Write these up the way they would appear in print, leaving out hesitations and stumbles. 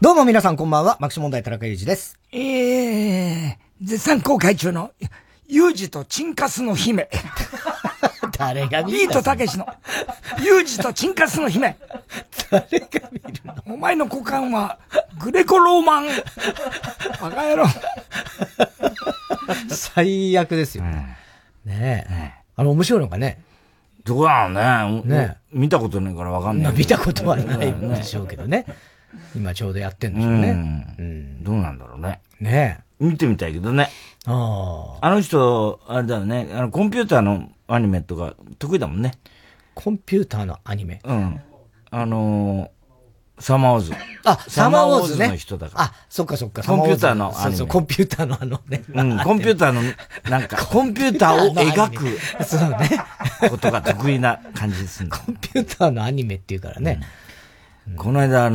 どうも皆さんこんばんは、爆笑問題田中裕二です。絶賛公開中の、裕二とチンカスの姫。誰が見るの？ビートたけしの、裕二とチンカスの姫。誰が見るの？お前の股間は、グレコローマン。バカ野郎。最悪ですよね。ねえ。面白いのかね。どこだろうね。ねえ。見たことないからわかんない。見たことはないんでしょうけどね。今ちょうどやってんでしょうね。うん。どうなんだろうね。ねえ。見てみたいけどね。あの人、あれだよね。コンピューターのアニメとか得意だもんね。コンピューターのアニメ？うん。サマーウォーズ。あ、サマーウォーズね。の人だから。あ、そっかそっか。コンピューターのアニメ。そうそう、コンピューターのね。うん、コンピューターの、なんか、コンピューターを描く。そうね。ことが得意な感じですね。コンピューターのアニメっていうからね。この間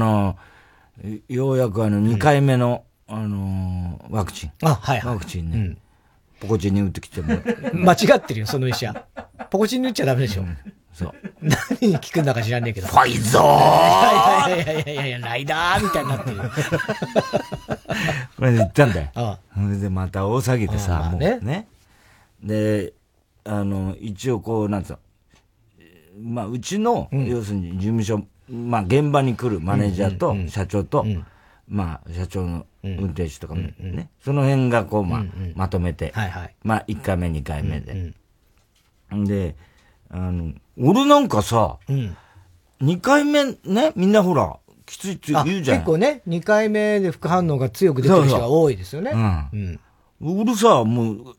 ようやく2回目の、ワクチン。あ、はい、はい。ワクチンね。うん、ポコチンに打ってきても。間違ってるよ、その医者。ポコチンに打っちゃダメでしょ。うん、そう。何に効くんだか知らねえけど。ファイザーいやいやいやいや、ライダーみたいになってる。これで言ったんだよ。ああ、それでまた大騒ぎでさ、ああ、もうね。で、一応こう、なんつうの。まあ、うちの、要するに事務所、まあ現場に来るマネージャーと社長と、まあ社長の運転手とかもね、その辺がこうまあまとめて、まあ1回目2回目で。で、俺なんかさ、2回目ね、みんなほら、きついって言うじゃん。結構ね、2回目で副反応が強く出てる人が多いですよね。俺さ、もう、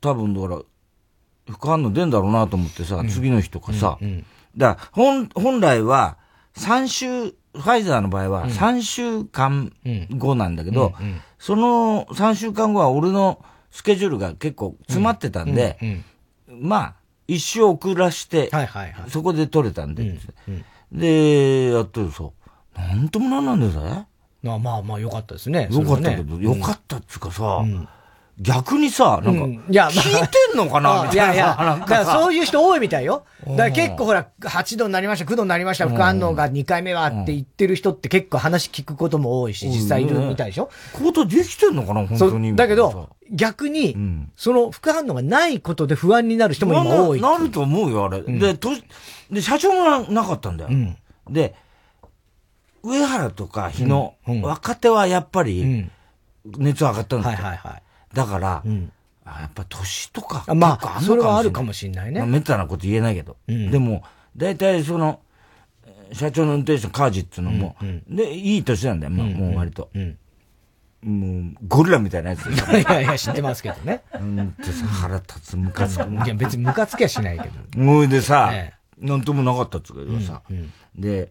多分だから、副反応出んだろうなと思ってさ、次の日とかさ、だから本来は、3週、ファイザーの場合は3週間後なんだけど、その3週間後は俺のスケジュールが結構詰まってたんで、まあ、一週遅らして、そこで取れたんで、で、やってるさ、なんともなんなんだよね。まあまあ、よかったですね。よかったけど、よかったっていうかさ、逆にさ、なんか、聞いてんのかなみたいな。いやいや、だからそういう人多いみたいよ。だから結構ほら、8度になりました、9度になりました、副反応が2回目はって言ってる人って結構話聞くことも多いし、実際いるみたいでしょ。ことできてんのかな本当に。だけど、逆に、その副反応がないことで不安になる人も今多い。なると思うよ、あれ。で、社長がなかったんだよ。で、上原とか日野、若手はやっぱり、熱上がったんだよ。だから、やっぱ年とか、まあ、それはあるかもしれないね。めったなこと言えないけど。でも、だいたいその、社長の運転手のカージっていうのも、で、いい年なんだよ、もう割と。もう、ゴリラみたいなやつ。いやいや、知ってますけどね。腹立つ、ムカつく。いや、別にムカつきはしないけど。もうでさ、なんともなかったっつうけどさ、で、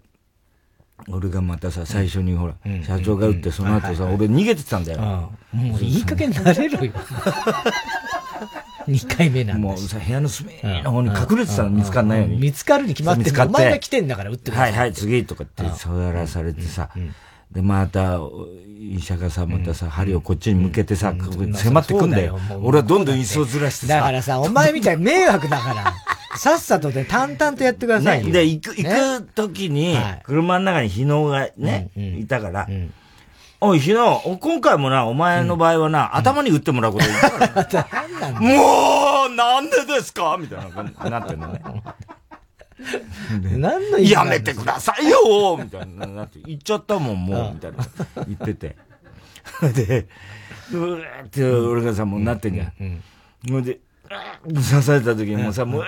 俺がまたさ、最初にほら、社長が打って、その後さ、俺逃げてたんだよ。もういい加減なれろよ。2回目なんだ。もうさ、部屋の隅の方に隠れてたの、見つかんないように。見つかるに決まってる。お前が来てんだから打ってください。はいはい、次とかって、そうやらされてさ、で、また、医者がさ、またさ、針をこっちに向けてさ、迫ってくんだよ。俺はどんどん椅子をずらしてさ。だからさ、お前みたいに迷惑だから。さっさとで淡々とやってくださいよ。で、行く時に、車の中に日野がね、いたから、おい、日野、今回もな、お前の場合はな、頭に打ってもらうことになるから。もう、なんでですかみたいな、なってんのね。やめてくださいよみたいな、なって、行っちゃったもん、もう、みたいな、言ってて。で、うーって、俺がさ、もうなってんじゃん。それで、刺された時にもうさ、もう、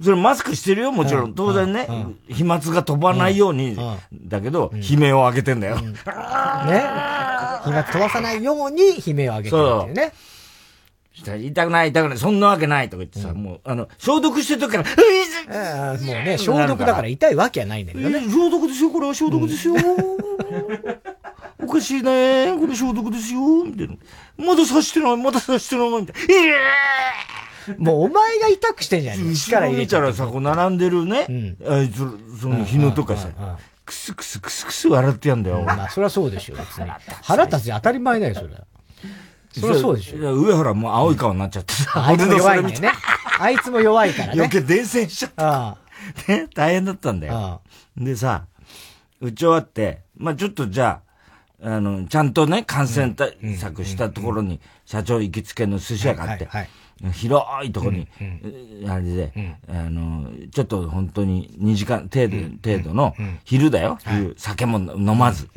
それマスクしてるよ、もちろん。当然ね、飛沫が飛ばないように、だけど、悲鳴を上げてんだよ。ね。飛沫飛ばさないように悲鳴を上げてるっていうね。痛くない、そんなわけないとか言ってさ、もう、消毒してる時から、もうね、消毒だから痛いわけはないんだけどね。消毒ですよ、これは消毒ですよ。おかしいね。これ消毒ですよ。みたいな。まだ刺してない、みたいな。もうお前が痛くしてんじゃん。力入れたらさ、こう並んでるね、うん、あいつ、その日野とかさ、クスクスクスクス笑ってやんだよ。まあ、そりゃそうでしょ、別に。腹立ち当たり前だよ、それ。そりゃそうでしょ。上原もう青い顔になっちゃってさ、うん、あいつも弱いんだよね。あいつも弱いからね。余計伝染しちゃった。ね、大変だったんだよ。でさ、打ち終わって、まあちょっとじゃあ、ちゃんとね、感染対策したところに、社長行きつけの寿司屋があって、広いところに、あれで、ちょっと本当に2時間程度の、昼だよ、昼、酒も飲まず、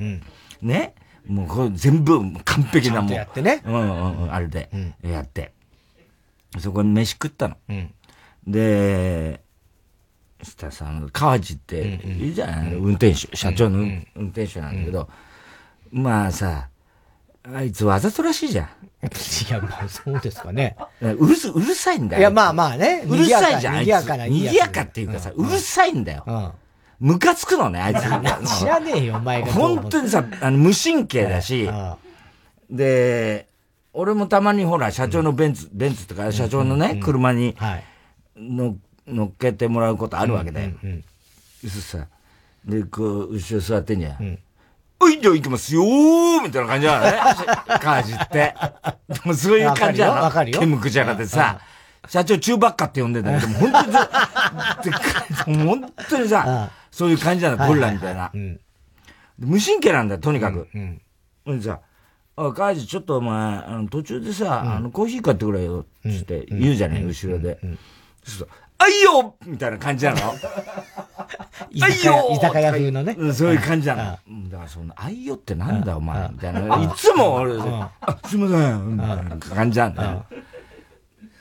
ね、もうこれ全部完璧なもん。やってね。あれで、やって。そこに飯食ったの。で、したらさ、川地って、いいじゃない、運転手、社長の運転手なんだけど、まあさ、あいつわざとらしいじゃん。いや、まあそうですかね。うるさいんだよ。いや、まあまあね。うるさいじゃん、あいつ。賑やかっていうかさ、うるさいんだよ。ムカつくのね、あいつ。知らねえよ、お前が。本当にさ、無神経だし、で、俺もたまにほら、社長のベンツとか、社長のね、車に乗っけてもらうことあるわけだよ。さ、で、こう、後ろ座ってんじゃん。おい、じゃあ行きますよーみたいな感じなのね。カージって。でもそういう感じなの。わかるよ。ケムクジャラでさ、社長中ばっかって呼んでたけど、本当にさ、本当にさ、そういう感じなの、ゴリラみたいな。無神経なんだよ、とにかく。ほんでさ、カージちょっとお前、途中でさ、コーヒー買ってくれよ、つって言うじゃない、後ろで。そうそう。あいよみたいな感じなの。あいよ居酒屋風のね。そういう感じなの。だからそんな、あいよってなんだお前、みたいな。いつも俺、あ、すいません、みたいな感じなんだよ。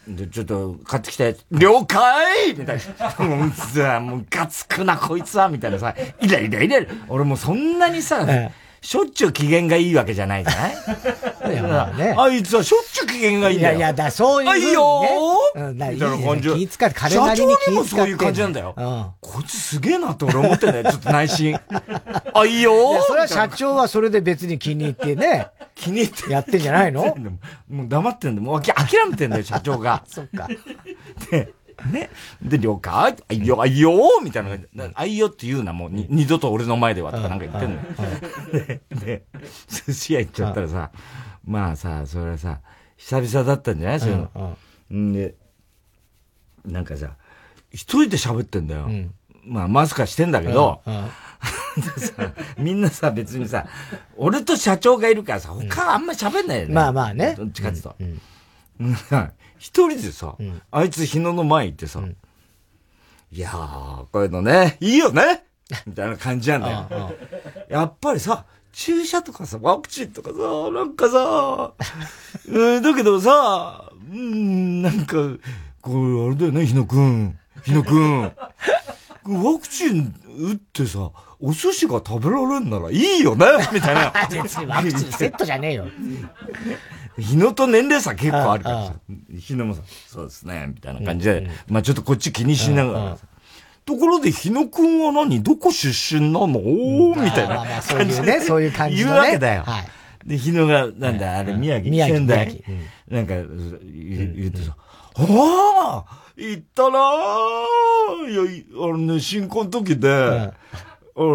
で、ちょっと買ってきて、了解みたいな。もうさ、もうガツくなこいつは、みたいなさ、イライラ。俺もそんなにさ、しょっちゅう機嫌がいいわけじゃないじゃない？あいつはしょっちゅう機嫌がいいんだよ。いやいや、だ、そういう。あいよみたいな感じ。気使って、彼なりに気使って。社長にもそういう感じなんだよ。こいつすげえなって俺思ってんだよ、ちょっと内心。あいよそれは社長はそれで別に気に入ってね。気に入って。やってんじゃないの？もう黙ってんだよ。もう諦めてんだよ、社長が。そっか。で、ね。で、了解あいよみたいな感じ。あいよって言うな、もう二度と俺の前ではとかなんか言ってんのよ。で、寿司屋行っちゃったらさ、まあさ、それはさ、久々だったんじゃないそういうの。で、なんかさ、一人で喋ってんだよ。まあ、マスクはしてんだけど、みんなさ、別にさ、俺と社長がいるからさ、他はあんまり喋んないよね。まあまあね。どっちかっていうと。一人でさ、あいつ日野の前行ってさ、いやー、こういうのね、いいよねみたいな感じなんだよ。やっぱりさ、注射とかさ、ワクチンとかさ、なんかさ、だけどさ、なんか、これあれだよね、日野くん。ワクチン打ってさ、お寿司が食べられんならいいよねみたいな。ワクチンセットじゃねえよ。日野と年齢差結構あるからさ。日野もさ、そうですね、みたいな感じで。まあちょっとこっち気にしながらさ。ところで日野くんはどこ出身なのみたいな感じで。そういう感じで。言うわけだよ。で、日野が、なんだ、あれ、仙台。なんか、言ってさ、ああ行ったなーいや、ね、新婚の時で、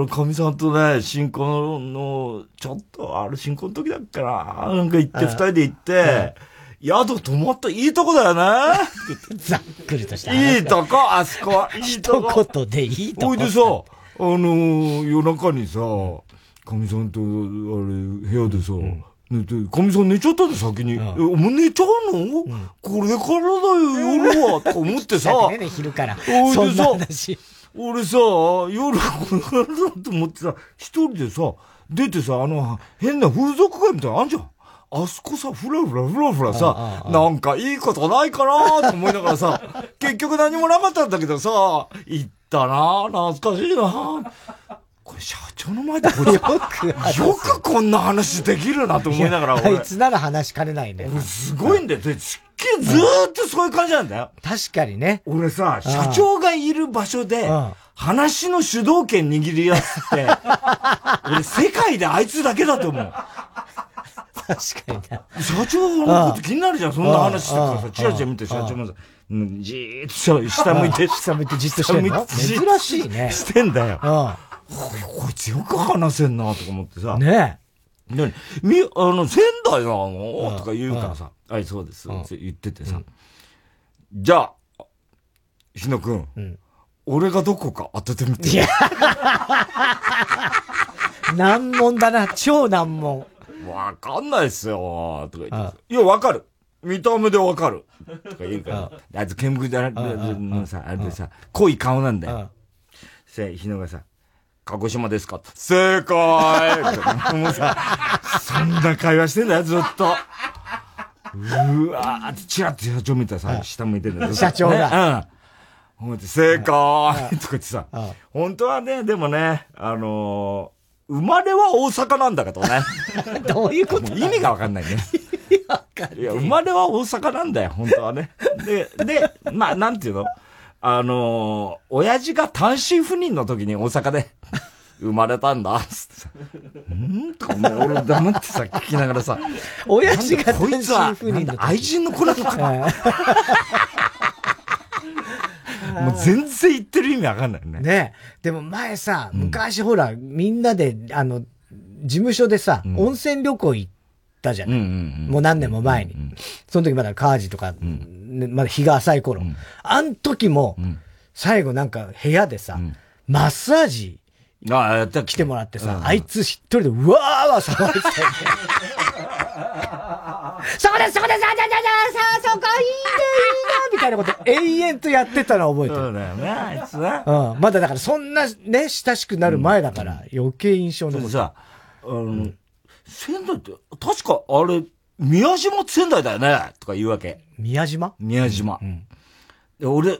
かみさんとね、新婚の、ちょっと、新婚の時だっけな。なんか行って、二人で行って、宿泊まった、いいとこだよね。ざっくりとした。いいとこ、あそこ。いいとこ。一言でいいとこ。ほいでさ、夜中にさ、かみさんと、部屋でさ、かみさん寝ちゃったんだ、先に。お前寝ちゃうのこれからだよ、夜は。と思ってさ。昼から。そんな話。俺さ、夜これからだと思ってさ、一人でさ、出てさ、変な風俗街みたいなのあんじゃん。あそこさ、ふらふらさ、なんかいいことないかなーと思いながらさ、結局何もなかったんだけどさ、行ったなー、懐かしいなー。これ社長の前でこれよくこんな話できるなと思いながら、俺。あいつなら話しかねないね。すごいんだよ。ずーっとそういう感じなんだよ。確かにね。俺さ、社長がいる場所で、話の主導権握りやすって、俺世界であいつだけだと思う。確かにな。社長のこと気になるじゃん、そんな話してからさ、チラチラ見て社長もさ、じーっと下向いて、下向いてじっとしてんの珍しいね。してんだよ。こいつよく話せんなとか思ってさ。ねえ。何仙台なのとか言うからさ、はい、そうです。言っててさ。じゃあ、日野くん、俺がどこか当ててみて。いや難問だな、超難問。わかんないっすよとか言って。いや、わかる。見た目でわかる。とか言うから。あいつ、剣幕のさ、あれでさ、濃い顔なんだよ。せ、日野がさ、鹿児島ですか正解もうさ、そんな会話してんだよ、ずっと。うわーって、チラッと社長見たらさ、下向いてんだよ。社長が。うん。正解とか言ってさ、本当はね、でもね、生まれは大阪なんだけどね。どういうこと?意味がわかんないね。いや、生まれは大阪なんだよ、本当はね。で、まあ、なんていうの?親父が単身赴任の時に大阪で生まれたんだ、つってさ。ん?とか、もう俺黙ってさ、聞きながらさ。親父が単身赴任の時。こいつは、なんだ、愛人の子なのかな。もう全然言ってる意味わかんないね。ねえ。でも前さ、昔ほら、みんなで、事務所でさ、温泉旅行行ったじゃない。もう何年も前に。その時まだカージとか、まだ日が浅い頃。あん時も、最後なんか部屋でさ、マッサージ来てもらってさ、あいつ一人でうわーわ騒いでたよね。そこですそこいいね、いいなみたいなこと永遠とやってたの覚えてる。そうだよね、あいつは。うん。まだだからそんなね、親しくなる前だから、余計印象の。でもさ、仙台って、確かあれ、宮島って仙台だよねとか言うわけ。宮島。で、俺、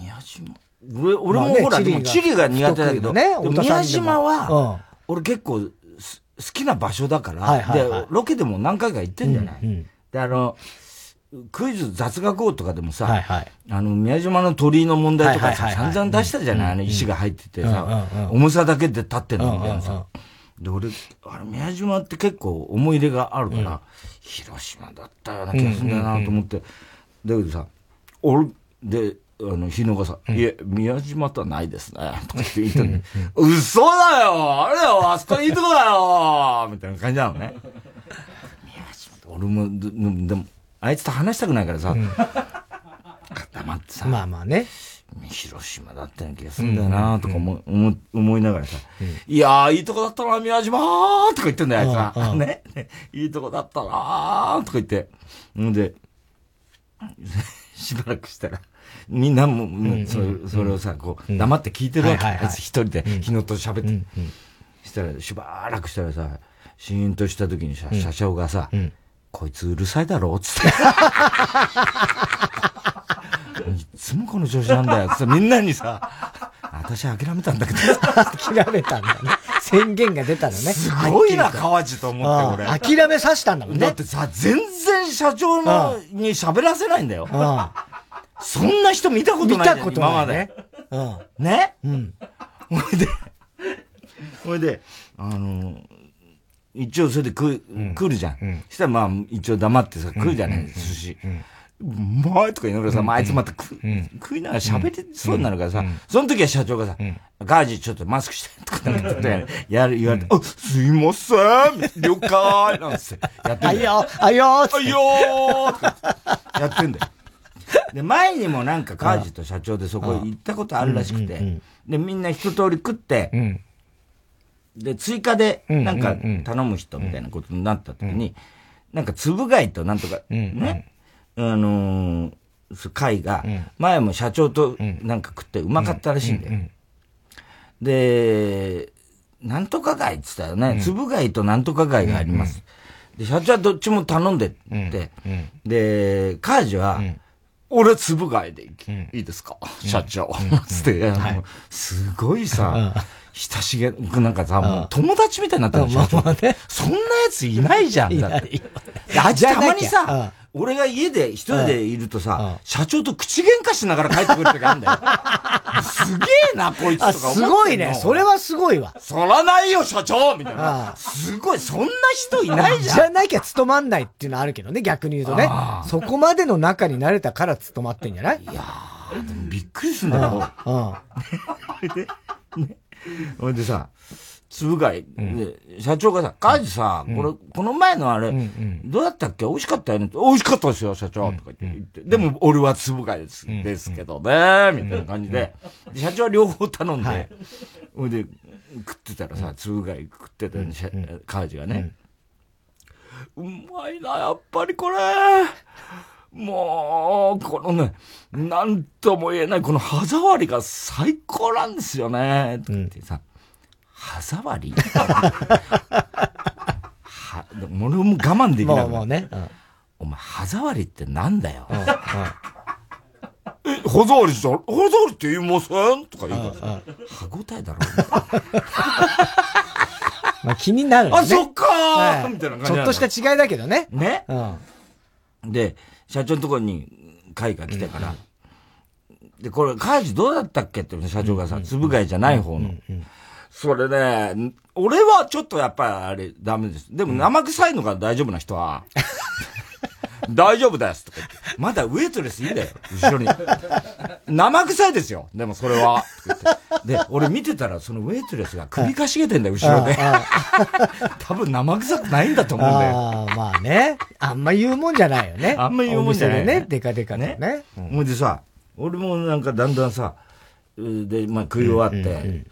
宮島俺もほら、でも地理が苦手だけど、宮島は、俺結構、好きな場所だから、で、ロケでも何回か行ってんじゃない?で、クイズ雑学王とかでもさ、宮島の鳥居の問題とかさ、散々出したじゃない?石が入っててさ、重さだけで立ってんのみたいなさ。で、俺、宮島って結構思い入れがあるから、広島だったような気がするんだよなと思って。だけどさ、俺、で、日野がさ、いえ、宮島とはないですね。とかって言ったのに、嘘だよあれよあそこいいとこだよみたいな感じなのね。宮島って、俺も、でも、あいつと話したくないからさ、黙ってさ、まあまあね。広島だったような気がするんだよなとか思いながらさ、いやー、いいとこだったな宮島とか言ってんだよ、あいつは。ね。いいとこだったなとか言って。んで、しばらくしたら、みんなも、それをさ、こう、黙って聞いてるわけ。あいつ一人で、日野と喋って。したら、しばらくしたらさ、シーンとした時にさ、社長がさ、こいつうるさいだろつって。いつもこの調子なんだよ。みんなにさ、私諦めたんだけど。諦めたんだね。宣言が出たのね。すごいな、川地と思って、俺。諦めさせたんだもんね。だってさ、全然社長に喋らせないんだよ。そんな人見たことない。見たことないね。ね。うん。ほいで、一応それで来るじゃん。したらまあ、一応黙ってさ、来るじゃない、寿司。うまいとか言いながらさ、まあ、あいつまた食いながら喋りそうになるからさ、その時は社長がさ、ガージちょっとマスクして、とかなんか言われて、あ、すいません了解なんつって、やってんだよ。あいよーってやってんだよ。で、前にもなんか、カージと社長でそこ行ったことあるらしくて、で、みんな一通り食って、で、追加で、なんか、頼む人みたいなことになった時に、なんか、つぶ貝となんとか、ね、貝が、前も社長となんか食ってうまかったらしいんだよ。で、なんとか貝って言ったらね、つぶ貝となんとか貝があります。で、社長はどっちも頼んでって、で、カージは、俺、つぶ貝でいいですか、社長。つって、すごいさ、親しげ、なんかさ、友達みたいになったの、社長。そんなやついないじゃん、だって。あいつたまにさ、俺が家で一人でいるとさ、社長と口喧嘩しながら帰ってくる時があるんだよ。すげえな、こいつとか思ってんの。すごいね。それはすごいわ。そらないよ、社長みたいな。すごい、そんな人いないじゃん。じゃなきゃ務まんないっていうのはあるけどね、逆に言うとね。そこまでの中に慣れたから務まってんじゃない？いやー、でもびっくりすんだよ。ほんでさ、つぶ貝、社長がさ、カジさ、この前のあれ、どうだったっけ？美味しかったよね。美味しかったですよ、社長。とか言って。でも、俺はつぶ貝ですけどね、みたいな感じで。社長は両方頼んで、ほんで、食ってたらさ、つぶ貝食ってたよね、カジがね。うまいな、やっぱりこれ。もう、このね、なんとも言えない、この歯触りが最高なんですよね。とか言ってさ、歯触りは、俺も我慢できない。もうね。お前、歯触りってなんだよ。え、歯触りしたら、歯触りって言いませんとか言うからさ、歯応えだろ。まあ気になるね。あ、そっかーみたいな感じ。ちょっとした違いだけどね。ね。で、社長のところに会が来てから、で、これ、カージどうだったっけって社長がさ、つぶ貝じゃない方の。それね、俺はちょっとやっぱりあれダメです。でも生臭いのが大丈夫な人は、大丈夫ですとか言って。まだウェイトレスいいんだよ、後ろに。生臭いですよ、でもそれは。で、俺見てたらそのウェイトレスが首かしげてんだよ、後ろで。多分生臭くないんだと思うんだよ。まあね。あんま言うもんじゃないよね。あんま言うもんじゃない。お店でね、デカデカね。ほんでさ、俺もなんかだんだんさ、で、まあ食い終わって、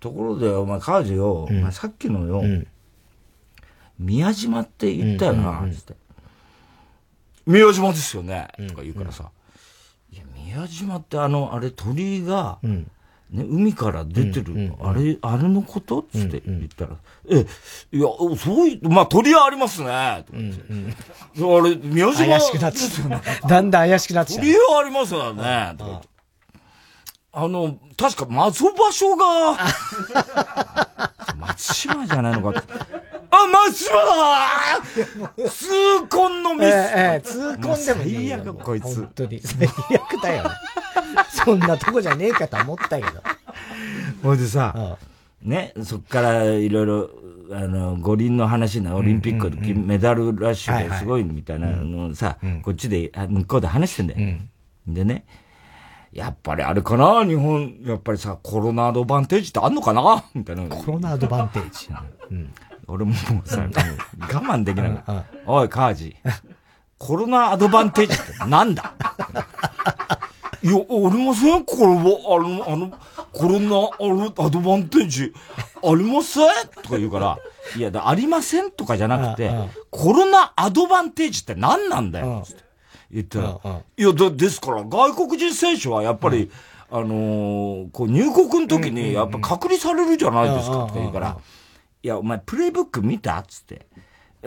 ところで、お前、カージよ、さっきのよ、宮島って言ったよな、つって。宮島ですよね、とか言うからさ、いや、宮島ってあれ、鳥が、海から出てる、あれのことつって言ったら、いや、そういう、まあ、鳥はありますね、とか言って。あれ、宮島。怪しくなっちゃった。だんだん怪しくなっちゃった。鳥はありますよね、とか言って。確か、松尾芭蕉が、松島じゃないのか。あ、松島だー痛恨のミス。痛恨でもいいよ。最悪、こいつ。本当に。最悪だよ。そんなとこじゃねえかと思ったけど。ほいでさ、ね、そっからいろいろ、五輪の話な、オリンピックのメダルラッシュがすごいみたいなのさ、こっちで、向こうで話してんだよ。でね、やっぱりあれかな日本、やっぱりさ、コロナアドバンテージってあんのかなみたいな。コロナアドバンテージ。俺もさ、もう我慢できないから。おい、カージ。コロナアドバンテージってなんだいや、ありませんこれは、コロナアドバンテージ、ありませんとか言うから、いや、ありませんとかじゃなくて、コロナアドバンテージって何なんだよ。言ったら、いや、ですから、外国人選手はやっぱり、こう入国の時に、やっぱ隔離されるじゃないですか、とか言うから、いや、お前、プレイブック見たつって。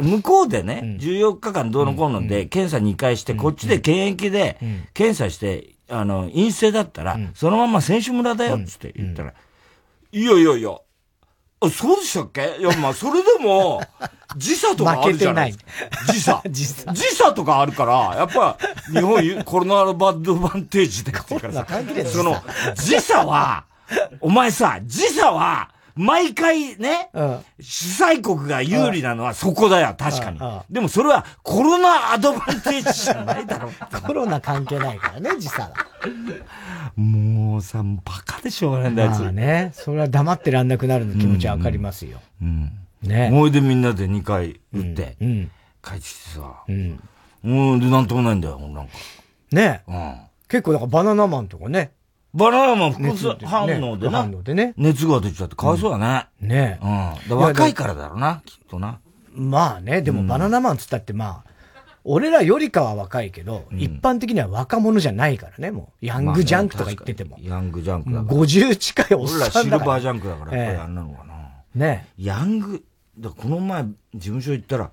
向こうでね、14日間どうのこうので、検査2回して、こっちで検疫で、検査して、陰性だったら、そのまま選手村だよ、つって言ったら、いや、そうでしたっけいや、まあ、それでも、時差とかあるじゃない時差。時差とかあるから、やっぱ、日本コロナアドバンテージで買ってからさ、その、時差は、お前さ、時差は、毎回ね、主催国が有利なのはそこだよ、確かに。でもそれはコロナアドバンテージじゃないだろ。コロナ関係ないからね、時差は。もうさ、バカでしょうがないんだよ、あいつ。まあね、それは黙ってらんなくなるの気持ちはわかりますよ。ね。もうでみんなで2回打って、帰ってきてさ、でなんともないんだよ、なんか。ねえ。結構だからバナナマンとかね。バナナマン複数反応でな。熱が出ちゃってかわいそうだね。ねえ。若いからだろうな、きっとな。まあね、でもバナナマンつったってまあ、俺らよりかは若いけど、一般的には若者じゃないからね、もう。ヤングジャンクとか言ってても。ヤングジャンクだから。50近いおっさんだから。俺らシルバージャンクだから、やっぱりあんなのかな。ねえ。ヤング、この前、事務所行ったら、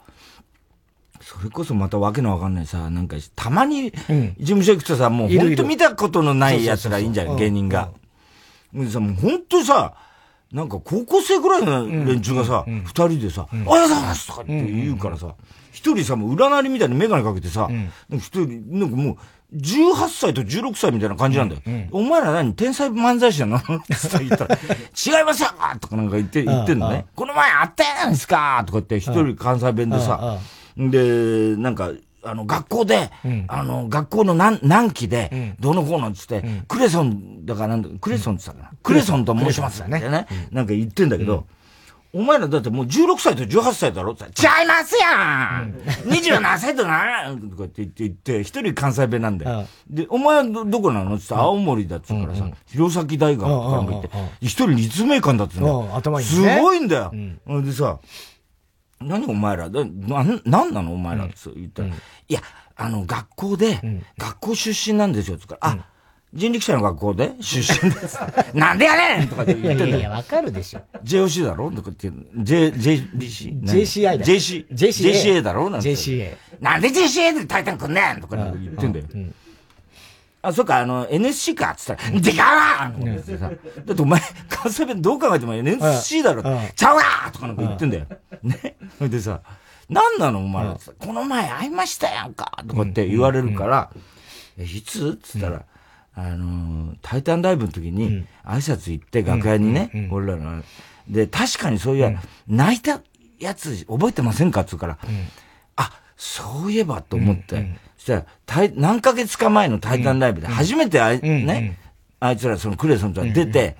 それこそまたわけのわかんないさ、なんか、たまに、事務所行くとさ、もうほんと見たことのない奴らいいんじゃん、芸人が。ほんとさ、なんか高校生ぐらいの連中がさ、二人でさ、おはようございますとかって言うからさ、一人さ、もう裏なりみたいに眼鏡かけてさ、一人、なんかもう、18歳と16歳みたいな感じなんだよ。お前ら何天才漫才師なのってさ、言ったら、違いますよとかなんか言ってんのね。この前あったやないですかとか言って、一人関西弁でさ、で、なんか、学校で、学校の何期で、どの子のつって、クレソンだからなんだ、クレソンって言ったかな。クレソンと申しますね。なんか言ってんだけど、お前らだってもう16歳と18歳だろって言ったら、違いますやん !27 歳となとかって言って、一人関西弁なんだよ。で、お前はどこなのって言ったら、青森だっつうからさ、弘前大学とか言って、一人立命館だっつうの。すごいんだよ。でさ、何お前ら何なのお前らって言ったら、いや、学校で、学校出身なんですよって言ったら、あ、人力車の学校で出身です。なんでやねんとかって言ってんだよ。いやいや、わかるでしょ。JOC だろとかって言うの。JBC? JCI だ。JCA だろなんて。JCA。なんで JCA で大胆くんねんとか言ってんだよ。あ、そっか、NSC かって言ったら、でかーんってさ、だってお前、関西弁どう考えても NSC だろ、ちゃうわーとかなんか言ってんだよ。ね。でさ、なんなのお前らってさ、この前会いましたやんかとかって言われるから、いつって言ったら、タイタンライブの時に挨拶行って楽屋にね、俺らの、で、確かにそういう泣いたやつ覚えてませんかって言うから、あ、そういえばと思って、そしたら、何ヶ月か前のタイタンライブで、初めてね、あいつら、そのクレソンとは出て、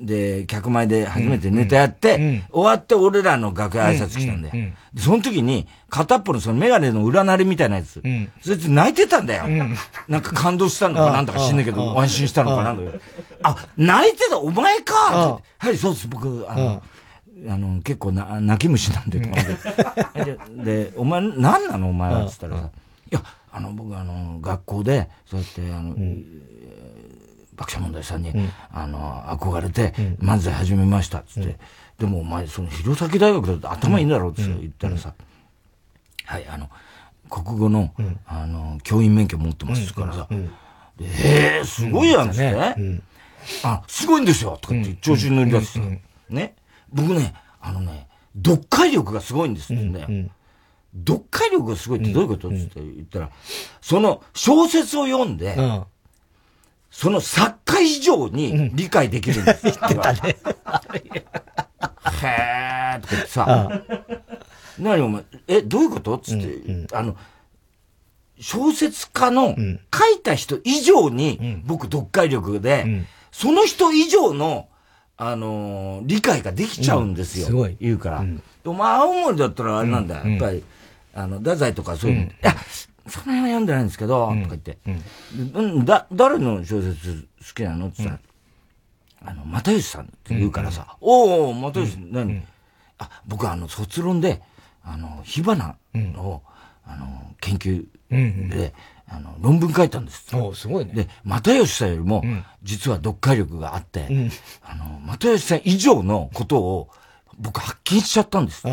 で、客前で初めてネタやって、終わって俺らの楽屋挨拶来たんだよ。その時に、片っぽのそのメガネの裏なりみたいなやつ、そいつ泣いてたんだよ。なんか感動したのかなんだか知んないけど、安心したのかなんだけど。あ、泣いてたお前かはい、そうです、僕、結構泣き虫なんで、とか。で、お前、何なのお前はって言ったらさ、いや、僕、学校で、そうやって、爆笑問題さんに、憧れて、漫才始めました、つって。でも、お前、その、弘前大学だと頭いいんだろ、つって言ったらさ、はい、国語の、教員免許持ってますからさ、えぇ、すごいやん、つってね。あ、すごいんですよ、とかって、調子に乗り出す。ね。僕ね、読解力がすごいんですって言うんだよ。読解力がすごいってどういうことって言ったら、その小説を読んで、その作家以上に理解できるんですって言われて。へーって言ってさ、何お前、どういうことって言って、小説家の書いた人以上に、僕読解力で、その人以上の、理解ができちゃうんですよ。すごい。言うから。お前、青森だったらあれなんだ。やっぱり、太宰とかそういうの。いや、その辺は読んでないんですけど、とか言って。誰の小説好きなのって言ったら、又吉さんって言うからさ、おお、又吉、何？あ、僕卒論で、火花を、研究で、論文書いたんです。お、すごいね。で、又吉さんよりも、実は読解力があって、又吉さん以上のことを、僕発見しちゃったんです。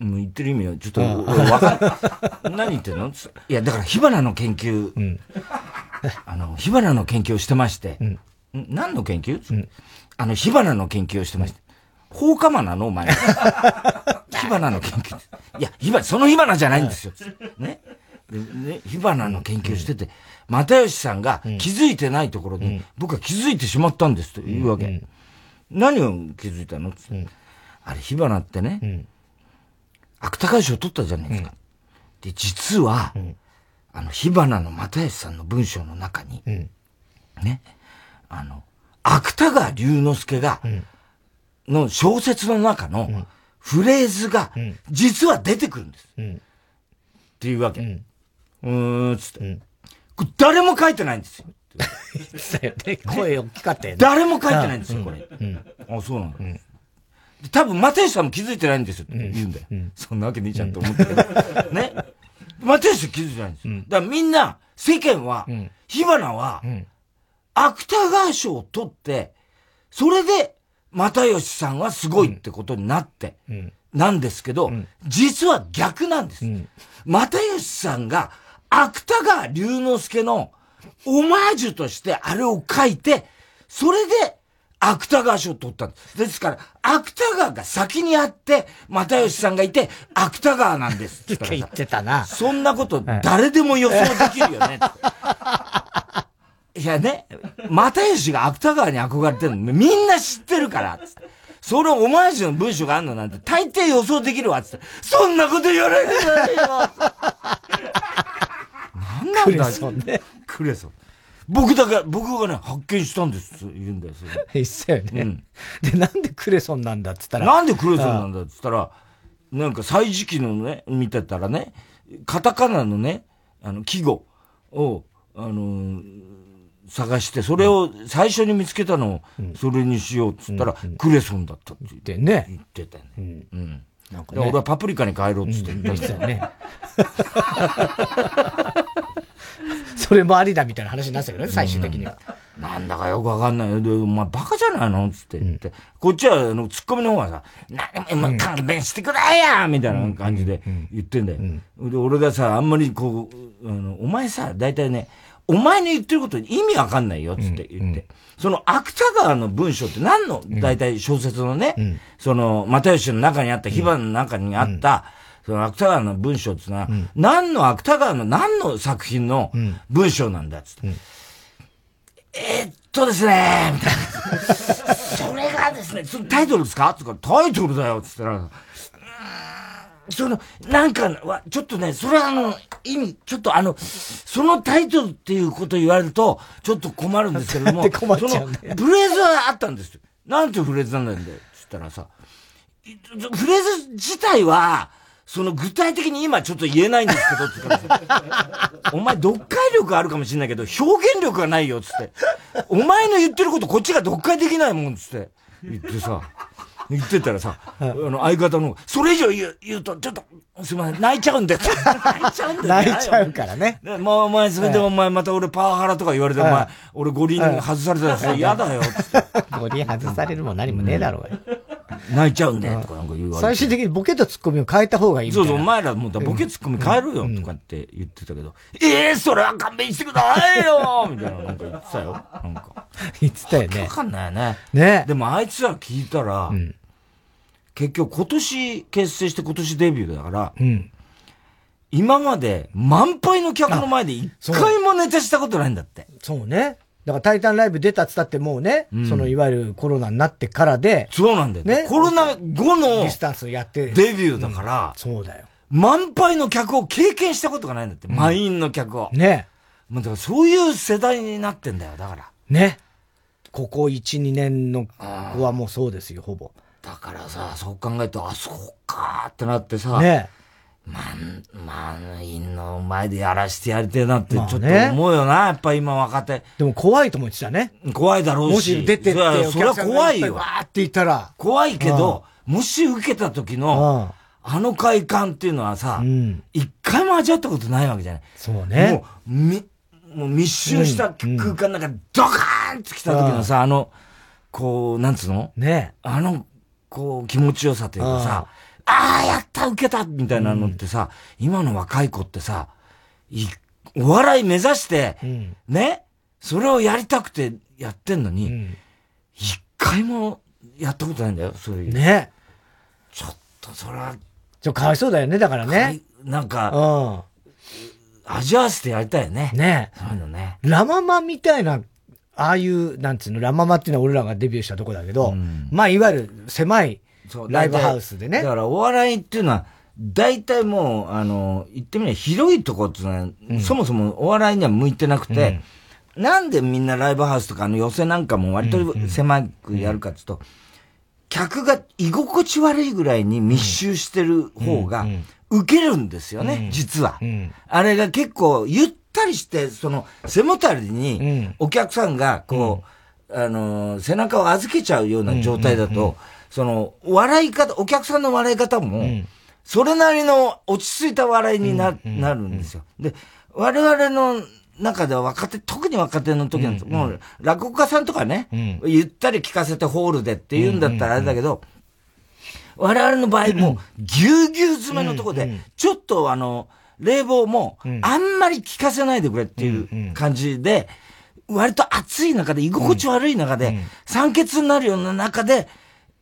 もう言ってる意味は、ちょっと、わかんない。何言ってんの？いや、だから、火花の研究、火花の研究をしてまして、何の研究？火花の研究をしてまして、放火魔なのお前。火花の研究。いや、その火花じゃないんですよ。ね。火花の研究してて、又吉さんが気づいてないところに、僕は気づいてしまったんですというわけ。何を気づいたのって。あれ、火花ってね、芥川賞取ったじゃないですか。で、実は、火花の又吉さんの文章の中に、ね、芥川龍之介が、の小説の中のフレーズが、実は出てくるんです。っていうわけ。つって。これ誰も書いてないんですよ。声大きかったよね。誰も書いてないんですよ、これ。あ、そうなの。多分、又吉さんも気づいてないんですよ、言うんだよ。そんなわけねえじゃんと思って。ね。又吉さん気づいてないんですよ。だからみんな、世間は、火花は、芥川賞を取って、それで、又吉さんはすごいってことになって、なんですけど、実は逆なんです。又吉さんが、芥川龍之介の、オマージュとしてあれを書いて、それで、芥川賞を取ったんです。ですから、芥川が先にあって、又吉さんがいて、芥川なんですって言ってたな。そんなこと誰でも予想できるよね。いやね、又吉が芥川に憧れてるのみんな知ってるから、つって。それをオマージュの文章があるのなんて大抵予想できるわ、つって。そんなこと言われてないよ。なんなんだよ。クレソンね。クレソン。僕がね、発見したんですって言うんだよ、それ。言ってたよね。うん。で、なんでクレソンなんだっつったら。なんでクレソンなんだっつったら、なんか歳時記のね、見てたらね、カタカナのね、記号を、探して、それを最初に見つけたのを、それにしようっつったら、クレソンだったって言ってね。言ってたね。うん。なんかね。俺はパプリカに変えろっつって言ってたよね。それもありだみたいな話になってたけどね、最終的には。なんだかよくわかんないよ。で、お前バカじゃないのつって言って。こっちは、ツッコミの方がさ、勘弁してくれやみたいな感じで言ってんだよ。で、俺がさ、あんまりこう、お前さ、大体ね、お前の言ってること意味わかんないよ、つって言って。その、芥川の文章って何の、大体小説のね、その、又吉の中にあった、火花の中にあった、その、芥川の文章ってのは、何の芥川の何の作品の文章なんだ、つって。ですね、みたいな。それがですね、そのタイトルですかとか、タイトルだよ、つったら、なんかは、ちょっとね、それは意味、ちょっとそのタイトルっていうこと言われると、ちょっと困るんですけども、その、フレーズはあったんですよ。なんていうフレーズなんだよ、つったらさ、フレーズ自体は、具体的に今ちょっと言えないんですけど、つってお前、読解力あるかもしれないけど、表現力がないよ、つって。お前の言ってることこっちが読解できないもん、つって。言ってさ、言ってたらさ、相方の、それ以上言うと、ちょっと、すいません、泣いちゃうんだよ。泣いちゃうんだよ。泣いちゃうからね。まあ、お前、それでお前、また俺パワハラとか言われて、お前、俺五輪外されたらさ、嫌だよ、つって。五輪外されるも何もねえだろうよ。泣いちゃうんだよ、とかなんか言われて。最終的にボケとツッコミを変えた方がいいみたいな。そうそう、お前らもうボケツッコミ変えるよ、とかって言ってたけど、それは勘弁してくださいよみたいな、なんか言ってたよ。なんか。言ってたよね。わかんないよね。ね。でもあいつら聞いたら、結局今年結成して今年デビューだから、今まで満杯の客の前で一回もネタしたことないんだって。そうね。だからタイタンライブ出たっつったってもうね、いわゆるコロナになってからで。そうなんだよね。コロナ後のディスタンスやってデビューだから、そうだよ。満杯の客を経験したことがないんだって、満員の客を。ね。だからそういう世代になってんだよ、だから。ね。ここ1、2年の子はもうそうですよ、ほぼ。だからさ、そう考えると、あ、そうかーってなってさ、ね。満員の前でやらしてやりてえなってちょっと思うよな、やっぱ今若手。でも怖いと思ってたね。怖いだろうし。もし出てって、それは怖いよ。わーって言ったら。怖いけど、もし受けた時の、快感っていうのはさ、一回も味わったことないわけじゃない。そうね。もう密集した空間の中でドカーンって来た時のさ、こう、なんつうの？ね。こう、気持ちよさというかさ、ああ、やった、受けたみたいなのってさ、今の若い子ってさ、お笑い目指して、ね、それをやりたくてやってんのに、一回もやったことないんだよ、そういう。ね。ちょっと、それは。ちょ、かわいそうだよね、だからね。なんか、味合わせてやりたいよね。ね。そういうのね。ラママみたいな、ああいう、なんつうの、ラママっていうのは俺らがデビューしたとこだけど、まあ、いわゆる狭いライブハウスでね。だからお笑いっていうのは、大体もう、言ってみれば広いとこっていうのは、そもそもお笑いには向いてなくて、なんでみんなライブハウスとか寄席なんかも割と狭くやるかっていうと、客が居心地悪いぐらいに密集してる方が、受けるんですよね、実は。あれが結構、ゆったりして、背もたれに、お客さんが、こう、背中を預けちゃうような状態だと、笑い方、お客さんの笑い方も、それなりの落ち着いた笑いになるんですよ。で、我々の中では特に若手の時なんです。もう、落語家さんとかね、ゆったり聞かせてホールでって言うんだったらあれだけど、我々の場合も、ぎゅうぎゅう詰めのとこで、ちょっと冷房も、あんまり効かせないでくれっていう感じで、割と暑い中で居心地悪い中で、うん、酸欠になるような中で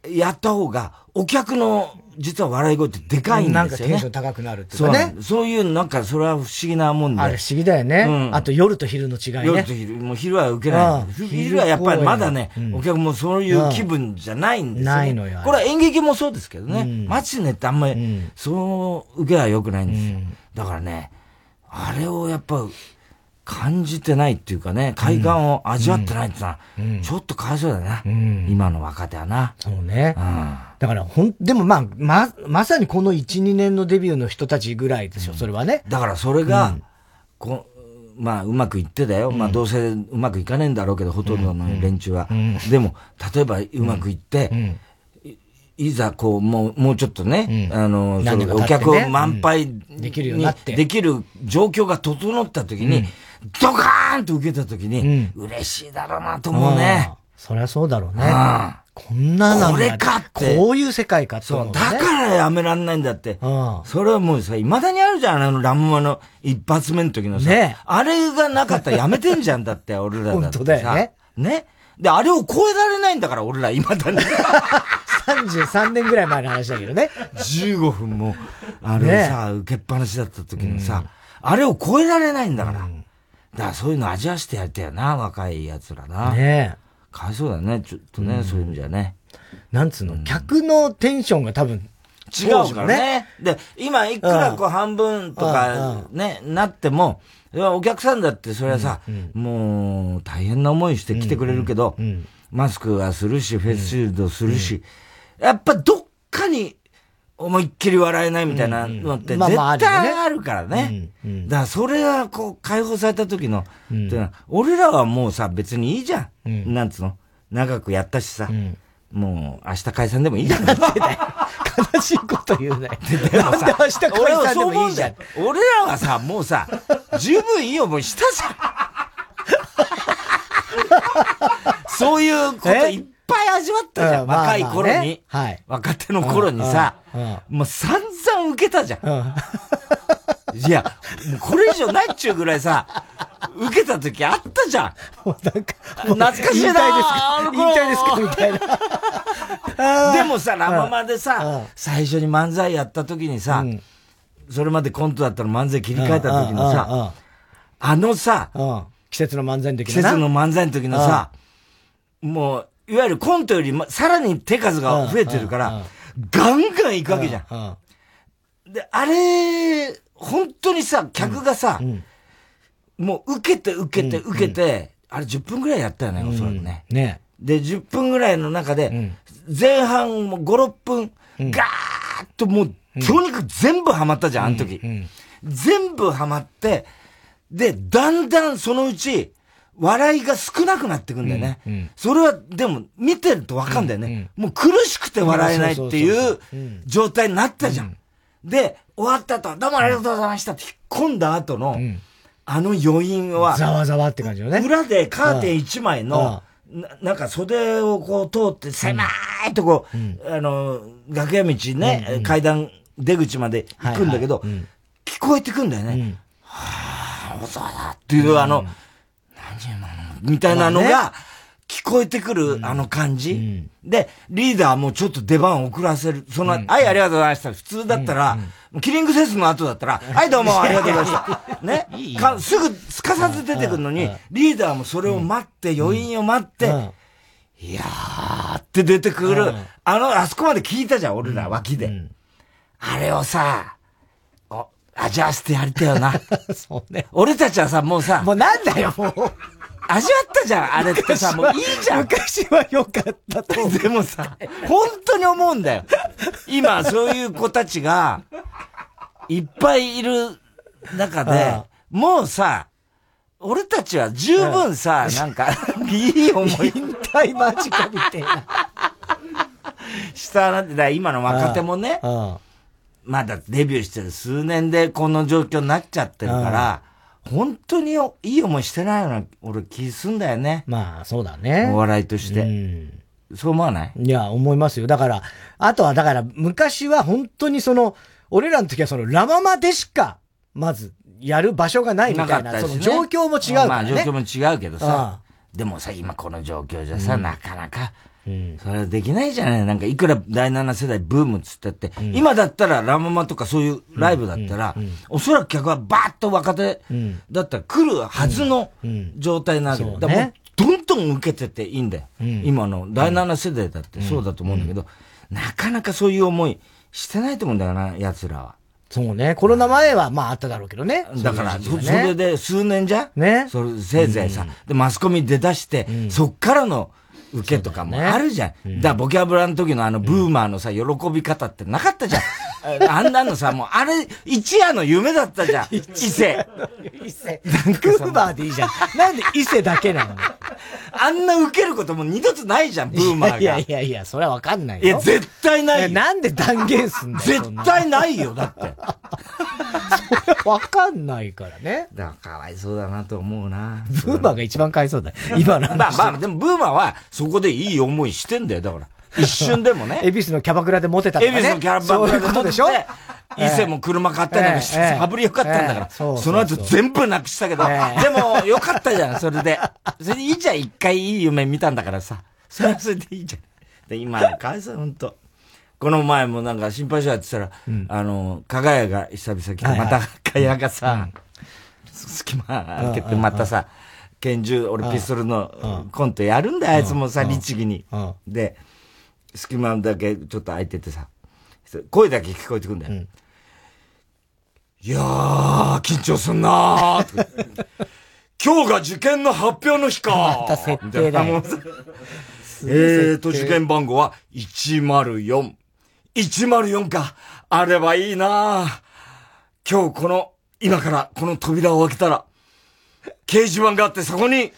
やった方がお客の実は笑い声ってでかいんですよね。なんかテンション高くなるっていうかね。そういうなんかそれは不思議なもんで。あれ不思議だよね。うん、あと夜と昼の違いね。夜と昼、もう昼は受けない。昼はやっぱりまだね、うん、お客もそういう気分じゃないんですよ、ね。ないのよ。これは演劇もそうですけどね。うん、マチネってあんまり、うん、そう受けは良くないんですよ、うん。だからね、あれをやっぱ感じてないっていうかね、快感を味わってないってさ、うん、ちょっとかわいそうだな、うん。今の若手はな。そうね。うん、だからでもまさにこの1、2年のデビューの人たちぐらいですよ、うん、それはね。だからそれが、うん、うまくいってだよ。うん、まあどうせうまくいかねえんだろうけど、ほとんどの連中は。うん、でも、例えばうまくいって、うんうん、いざこう、もうちょっとね、うん、お客を満杯に、うん、できる状況が整った時に、うんドカーンと受けたときに、うん、嬉しいだろうなと思うね。そりゃそうだろうね。こんなのこれかって。こういう世界かって思う、ね。そう。だからやめらんないんだって。それはもうさ、未だにあるじゃん。ラムマの一発目の時のさ、ね。あれがなかったらやめてんじゃんだって、俺らだってさ。本当だよね。ね。で、あれを超えられないんだから、俺ら未だに。33年ぐらい前の話だけどね。15分も、あれさ、ね、受けっぱなしだった時のさ、うん、あれを超えられないんだから。うんだからそういうの味わしてやりたいよな、若い奴らな。ねえ。かわいそうだね、ちょっとね、うん、そういう意味じゃね。なんつうの、客のテンションが多分違うからね。で、今いくらこう半分とかね、なっても、お客さんだってそれはさ、うんうん、もう大変な思いして来てくれるけど、うんうん、マスクはするし、フェイスシールドするし、うん、やっぱどっかに思いっきり笑えないみたいなのって絶対あるからね。だからそれがこう解放された時の、うん、ってのは俺らはもうさ別にいいじゃん、うん、なんつうの長くやったしさ、うん、もう明日解散でもいいじゃんって悲しいこと言うね。でもさ明日解散でもいいじゃん。俺らはさもうさ十分いい思いしたじゃん。そういうこといっいっぱい味わったじゃん、まあまあね、若い頃に、はい、若手の頃にさ、もう散々受けたじゃん、いやもうこれ以上ないっちゅうぐらいさ受けた時あったじゃん。もうなんか懐かしいなー引退ですかみたいな。でもさラ・ママでさ最初に漫才やった時にさ、うん、それまでコントだったら漫才切り替えた時のさ、あのさ、季節の漫才の時のさ、季節の漫才の時のさ、もういわゆるコントよりさらに手数が増えてるから、ガンガン行くわけじゃん。で、あれ、本当にさ、客がさ、うん、もう受けて、うん、あれ10分ぐらいやったよね、おそらくね。ね。で、10分ぐらいの中で、うん、前半も5、6分、うん、ガーッともう、とにかく全部ハマったじゃん、あの時。全部ハマって、で、だんだんそのうち、笑いが少なくなってくんだよね、うんうん、それはでも見てるとわかんだよね、うんうん、もう苦しくて笑えないっていう状態になったじゃん、うんうん、で終わった後どうもありがとうございましたって引っ込んだ後の、うん、あの余韻はざわざわって感じよね。裏でカーテン一枚のなんか袖をこう通って狭いとこ、うん、楽屋道ね、うんうん、階段出口まで行くんだけど、はいはいうん、聞こえてくんだよね、うん、はぁおざわっていう、うん、みたいなのが聞こえてくるあの感じ、うんうん、でリーダーもちょっと出番遅らせるその、うん、はいありがとうございました普通だったら、うん、キリングセスの後だったら、うん、はいどうもありがとうございましたねすぐすかさず出てくるのに、うん、リーダーもそれを待って、うん、余韻を待って、うん、いやーって出てくる、うん、あそこまで聞いたじゃん俺ら脇で、うんうん、あれをさ味わせてやりたいよな。そうね。俺たちはさ、もうさ。もうなんだよ、もう。味わったじゃん、あれってさ、もういいじゃん。昔は良かったと。でもさ、本当に思うんだよ。今、そういう子たちが、いっぱいいる中で、もうさ、俺たちは十分さ、なんか、いい思い。引退間近みたいな。したなんて、だ今の若手もね、まだデビューしてる数年でこの状況になっちゃってるから、本当にいい思いしてないような、俺気すんだよね。まあ、そうだね。お笑いとして。そう思わない？いや、思いますよ。だから、あとはだから、昔は本当に俺らの時はラママでしか、まず、やる場所がないみたいな、その状況も違うからね。まあ、状況も違うけどさ。でもさ、今この状況じゃさ、なかなか、それはできないじゃない。なんかいくら第7世代ブームつったって、今だったらラママとかそういうライブだったら、おそらく客はバーッと若手だったら来るはずの状態なわけだ。だからもうどんどん受けてていいんだよ。今の第7世代だってそうだと思うんだけど、なかなかそういう思いしてないと思うんだよな、奴らは。そうね。コロナ前は、まああっただろうけどね。だから、それで数年じゃね。それせいぜいさ、で、マスコミ出だして、そっからの受けとかもあるじゃん。だから、ボキャブラの時のあの、ブーマーのさ、喜び方ってなかったじゃん。あんなのさ、もう、あれ、一夜の夢だったじゃん。伊勢。なんかさ、ブーマーでいいじゃん。なんで伊勢だけなの？あんな受けることも二度とないじゃん、ブーマーが。いや、それはわかんないよ。いや、絶対ないよ。なんで断言すんだよ。絶対ないよ、だって。わかんないからね。だからかわいそうだなと思うな。ブーマーが一番かわいそうだ。今なんだ。まあ、でもブーマーはそこでいい思いしてんだよ、だから。一瞬でもね。恵比寿のキャバクラでモテたとかね。恵比寿のキャバクラでモテて、伊勢も車買ったりなんかして、羽振り良かったんだから。その後全部なくしたけど、でも良かったじゃん、それで。それでいいじゃん、一回いい夢見たんだからさ。それはそれでいいじゃん。で、今、かわいそう、ほんと。この前もなんか心配しようって言ったら、かがやが久々来て、またかやがさ、隙間開けてまたさ、拳銃、俺ピストルのコントやるんだよ、あいつもさ、律儀に。で、隙間だけちょっと空いててさ、声だけ聞こえてくんだよ。いやー、緊張すんなー。今日が受験の発表の日か。また設定だよ。受験番号は104。104か。あればいいなぁ。今日今からこの扉を開けたら、掲示板があってそこに、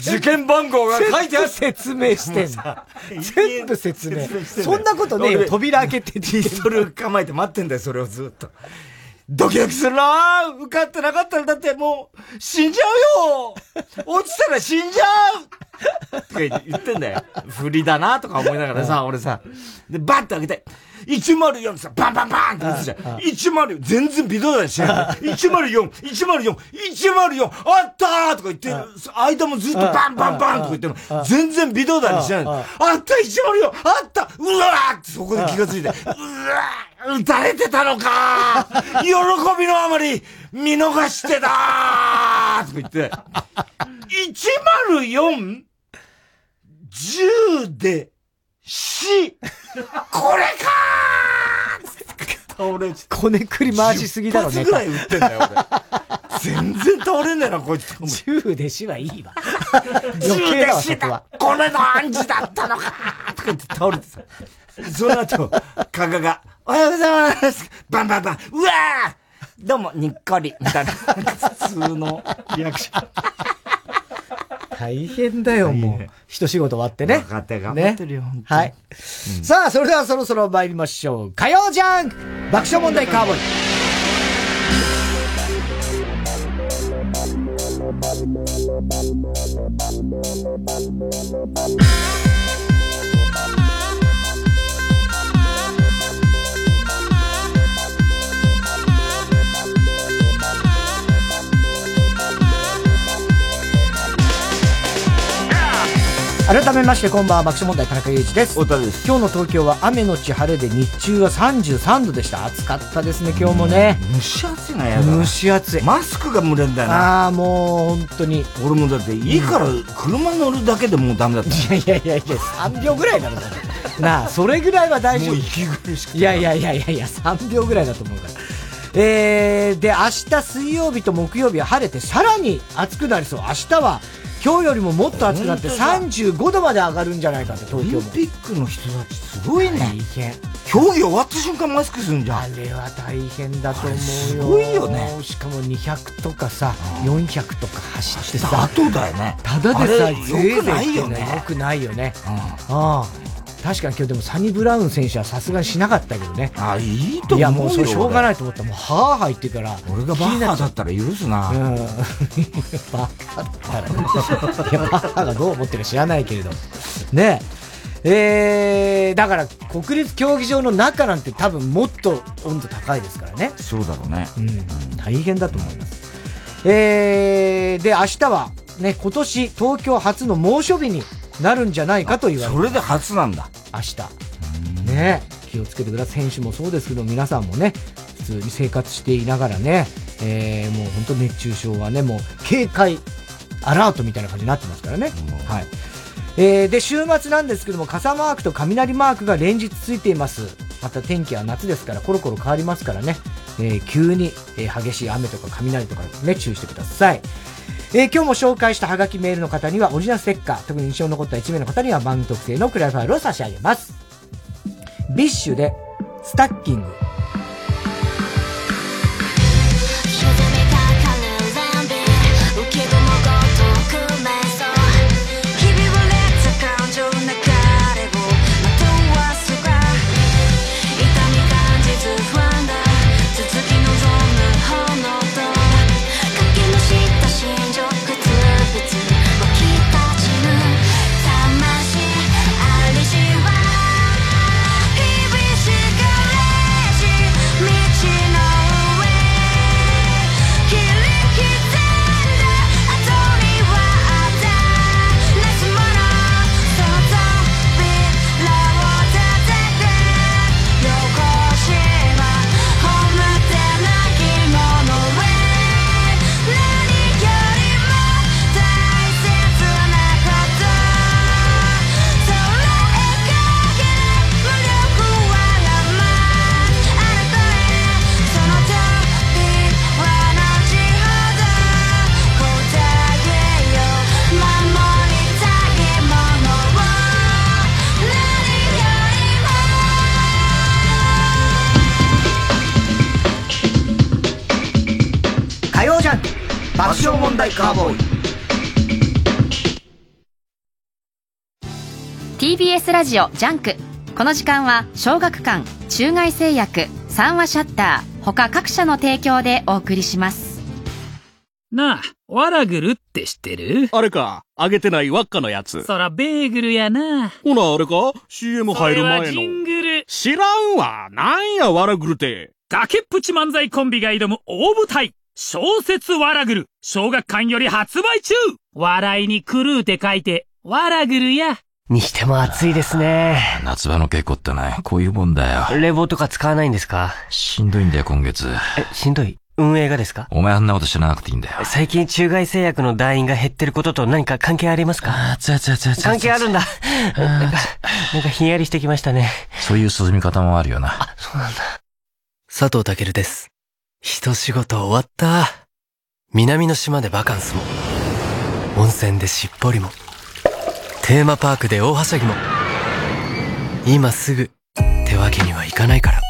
受験番号が書いてある。説明してんだ。全部説明。そんなことねえよ。扉開けてピストル構えて待ってんだよ、それをずっと。ドキドキするなぁ。受かってなかったらだってもう、死んじゃうよ。落ちたら死んじゃうとか言ってんだよ。振りだなとか思いながらさ、俺さ。で、バッと開けて、104さ、バンバンバンって言ってたじゃん。104、全然微動だし、104、104、104、あったーとか言って、間もずっとバンバンバンとか言っても、全然微動だにしない。あった、104、あった、うわーってそこで気がついて、うわー、撃たれてたのかー、喜びのあまり、見逃してたーとか言って、104、10で、これかー倒れちゃった。こねくり回しすぎだろね。10発ぐらい撃ってんだよ、俺。全然倒れんだよな、こいつ。10で死はいいわ。10で死だこれの暗示だったのかーとか言って倒れてさ。その後、加賀が、おはようございますバンバンバンうわーどうも、にっこりみたいな。普通のリアクション。大変だよ、もう。一仕事終わってね。若手頑張ってるよ、本当に。はい。さあ、それではそろそろ参りましょう。火曜ジャンク爆笑問題カーボーイ。改めましてこんばんは、爆笑問題田中裕一です。太田です。今日の東京は雨のち晴れで日中は33度でした。暑かったですね、今日もね。蒸し暑いな、やだ。蒸し暑い。マスクが蒸れんだよな。ああ、もう本当に。俺もだって家から車乗るだけでもうダメだった。いや、3秒ぐらいだろ。なあ、それぐらいは大丈夫。もう息苦しくて。いや、3秒ぐらいだと思うから。で、明日水曜日と木曜日は晴れてさらに暑くなりそう。明日は今日よりももっと暑くなって35度まで上がるんじゃないかって、東京も。オリンピックの人たちすごいね。大変。競技終わった瞬間マスクするんじゃん。あれは大変だと思うよ。すごいよね。しかも200とかさ、400とか走ってさ。あとだよね。ただでさえ良くないよね。良くないよね。確かに今日でもサニブラウン選手はさすがにしなかったけどね。あ、いいと思うよ。いや、もうそれしょうがないと思った。もう、はぁ入ってから。俺がバッハだったら許すな。うん。バッハだったらね。いや、バッハがどう思ってるか知らないけれど。ねえ。だから、国立競技場の中なんて多分もっと温度高いですからね。そうだろうね。うん。大変だと思います。で、明日は、ね、今年東京初の猛暑日になるんじゃないかと言われて、それで初なんだ。明日ね、気をつけてください。選手もそうですけど、皆さんもね、普通に生活していながらね、もう本当熱中症はね、もう警戒アラートみたいな感じになってますからね、はい。で、週末なんですけども、傘マークと雷マークが連日ついています。また天気は夏ですからコロコロ変わりますからね、急に、激しい雨とか雷とかね、注意してください。今日も紹介したハガキメールの方にはオリジナルステッカー、特に印象に残った1名の方には番組特製のクラファイルを差し上げます。ビッシュでスタッキング。爆笑問題カーボーイ。 TBS ラジオジャンク。この時間は小学館、中外製薬、三和シャッター他各社の提供でお送りします。なあ、わらぐるって知ってる？あれか、揚げてない輪っかのやつ。そらベーグルやな。ほなあれか、 CM 入る前のそれはジングル。知らんわ。なんやわらぐるって。崖っぷち漫才コンビが挑む大舞台、小説わらぐる、小学館より発売中。笑いに狂うて書いてわらぐるや。にしても暑いですね。夏場の稽古ってね、こういうもんだよ。冷房とか使わないんですか？しんどいんだよ今月。しんどい？運営がですか？お前あんなこと知らなくていいんだよ。最近中外製薬の団員が減ってることと何か関係ありますか？あ、関係あるんだ。なんかひんやりしてきましたね。そういう涼み方もあるよな。あ、そうなんだ。佐藤健です。一仕事終わった。南の島でバカンスも、温泉でしっぽりも、テーマパークで大はしゃぎも、今すぐってわけにはいかないから。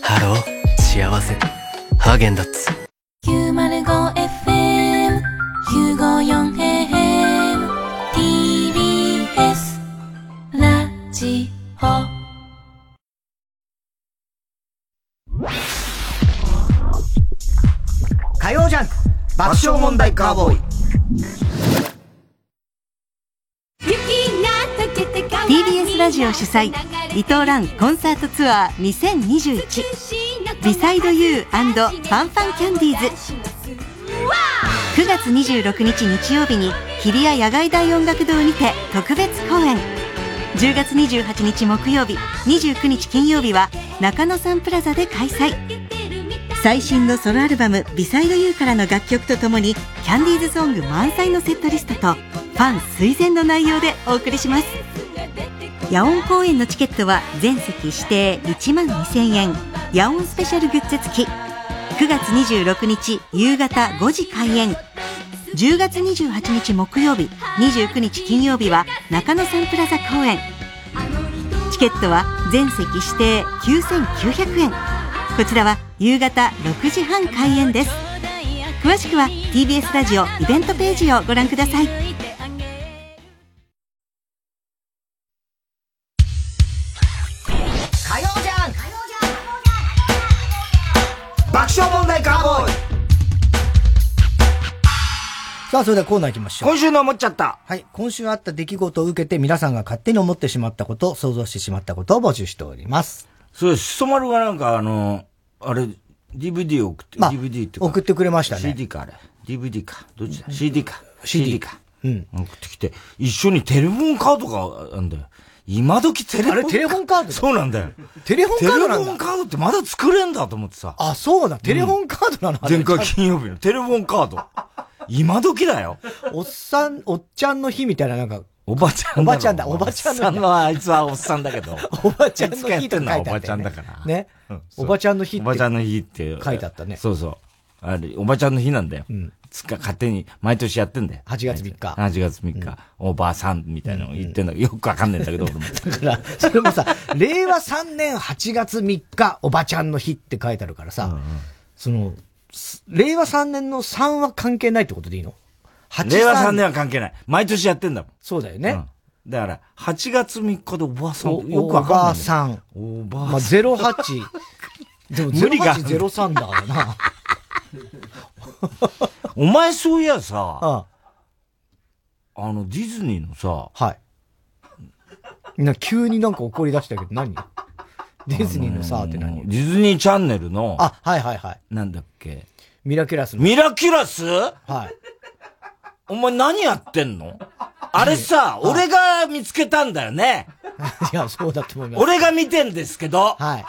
ハロー幸せ、ハーゲンダッツ。905FM、954AM、TBS、ラジオ。火曜ジャンク爆笑問題カーボーイ。 TBS ラジオ主催、伊藤蘭コンサートツアー2021、ビサイドユー&ファンファンキャンディーズ。9月26日日曜日に日比谷野外大音楽堂にて特別公演。10月28日木曜日、29日金曜日は中野サンプラザで開催。最新のソロアルバム「ビサイドユー」からの楽曲とともにキャンディーズソング満載のセットリストとファン垂涎の内容でお送りします。野音公演のチケットは全席指定1万2000円、野音スペシャルグッズ付き。9月26日夕方5時開演。10月28日木曜日、29日金曜日は中野サンプラザ公演。チケットは全席指定9900円。こちらは夕方6時半開演です。詳しくは TBS ラジオイベントページをご覧ください。火曜じゃん爆笑問題カーボーイ。さあ、それではコーナー行きましょう。今週の思っちゃった。はい。今週あった出来事を受けて、皆さんが勝手に思ってしまったこと、想像してしまったことを募集しております。そう、しそ丸がなんかあれ、DVD を送って、まあ、DVD って送ってくれましたね。CD かあれ。DVD か。どっちだ ?CD か。CD か。うん。送ってきて、一緒にテレフォンカードがあんだよ。今時テレフォンカード。あれテレフォンカードそうなんだよ。テレフォンカードなんだ。テレフォンカードってまだ作れんだと思ってさ。あ、そうだ。テレフォンカードなの、うん、前回金曜日のテレフォンカード。今時だよ。おっちゃんの日みたいななんか、おばちゃんだ。おばちゃんだ。おばちゃんのあいつはおっさんだけど。おばちゃんの日って書いてあったね。おばちゃんだから。ね。おばちゃんの日って。おばちゃんの日って書いてあったね。そうそう。あれ、おばちゃんの日なんだよ。うん。勝手に、毎年やってんだよ。8月3日。8月3日。おばさんみたいなの言ってんだけど、よくわかんないんだけど、俺も。だから、それもさ、令和3年8月3日、おばちゃんの日って書いてあるからさ、その、令和3年の3は関係ないってことでいいの？令和3年は関係ない。毎年やってんだもん。そうだよね。うん、だから、8月3日でおばあさん。よくわかんない。おばあさん。おばあさん。まあ、08。でも、0803だからな。お前そういやさ、ディズニーのさ、はい。急になんか怒り出したけど何？ディズニーのさって何？ディズニーチャンネルの、あ、はいはいはい。なんだっけ？ミラキュラスの。ミラキュラス？はい。お前何やってんの？あれさ、俺が見つけたんだよね。いや、そうだと思います。俺が見てんですけど。はい。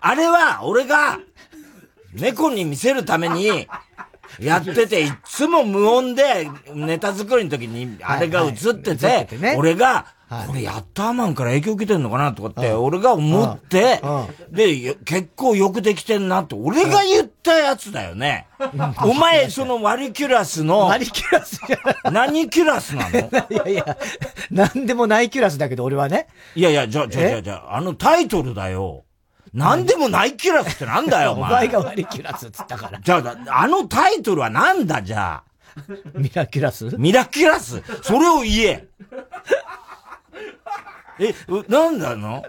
あれは、俺が、猫に見せるために、やってて、いつも無音で、ネタ作りの時に、あれが映ってて、俺が、これヤッターマンから影響受けてんのかなとかって、俺が思って、で、結構よくできてんなって、俺が言ったやつだよね。お前、そのワリキュラスの、ワリキュラスじゃない。何キュラスなの？いやいや、なんでもないキュラスだけど、俺はね。いやいや、じゃあ、タイトルだよ。なんでもないキュラスってなんだよ、お前。お前がワリキュラスっつったから。じゃあ、タイトルはなんだ、じゃあ。ミラキュラス？ミラキュラス。それを言え。え、なんだの？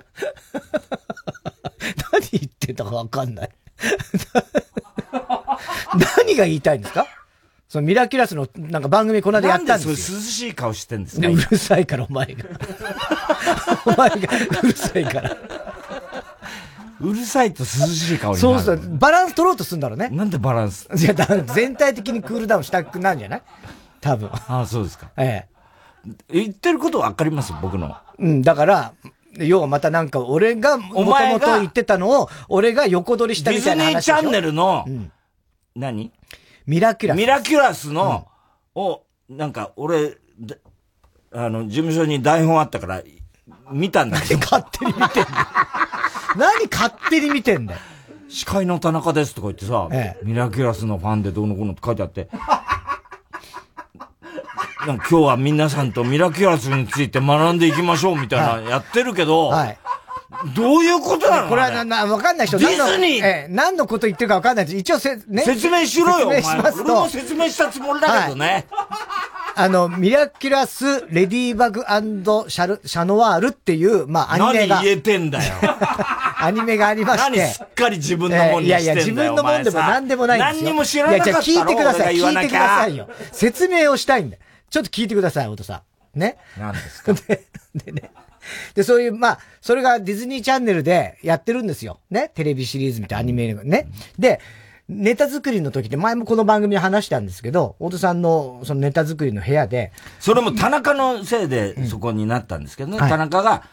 何言ってたかわかんない。何が言いたいんですか？そのミラキュラスのなんか番組この間やったんですよ。なんでそれ涼しい顔してんですか？うるさいから、お前が。お前がうるさいから。うるさいと涼しい顔になる。そうそう。バランス取ろうとするんだろうね。なんでバランス？いや、全体的にクールダウンしたくなんじゃない？多分。ああ、そうですか。ええ。言ってることわかります？僕の。うん、だから、要はまたなんか俺がもともと言ってたのを、俺が横取りしたみたいな話でしょ。ディズニーチャンネルの、うん、何？ミラキュラスの、うん、を、なんか俺、事務所に台本あったから、見たんだけど。勝手に見てんだ。何勝手に見てんだよ。司会の田中ですとか言ってさ、ええ、ミラキュラスのファンでどうのこうのって書いてあって、なんか今日は皆さんとミラキュラスについて学んでいきましょうみたいなやってるけど、はい、どういうことなの？これはわかんない人ディズニー、何のこと言ってるかわかんない人、一応ね、説明しろよ、お前。俺も説明したつもりだけどね。はい、ミラキュラス・レディーバグ&シャノワールっていう、まあ、アニメが。何言えてんだよ。アニメがありまして。何すっかり自分のもんにしてんだよ。いやいや、自分のもんでも何でもないんですよ。何にも知らなかったろ。いや、じゃあ聞いてください。聞いてくださいよ。説明をしたいんだよ。ちょっと聞いてください、お父さん。ね。何ですか？でね。で、そういう、まあ、それがディズニーチャンネルでやってるんですよ。ね。テレビシリーズみたいなアニメがね。で、ネタ作りの時って前もこの番組で話したんですけど、お父さんのそのネタ作りの部屋で。それも田中のせいでそこになったんですけどね。うん、田中が、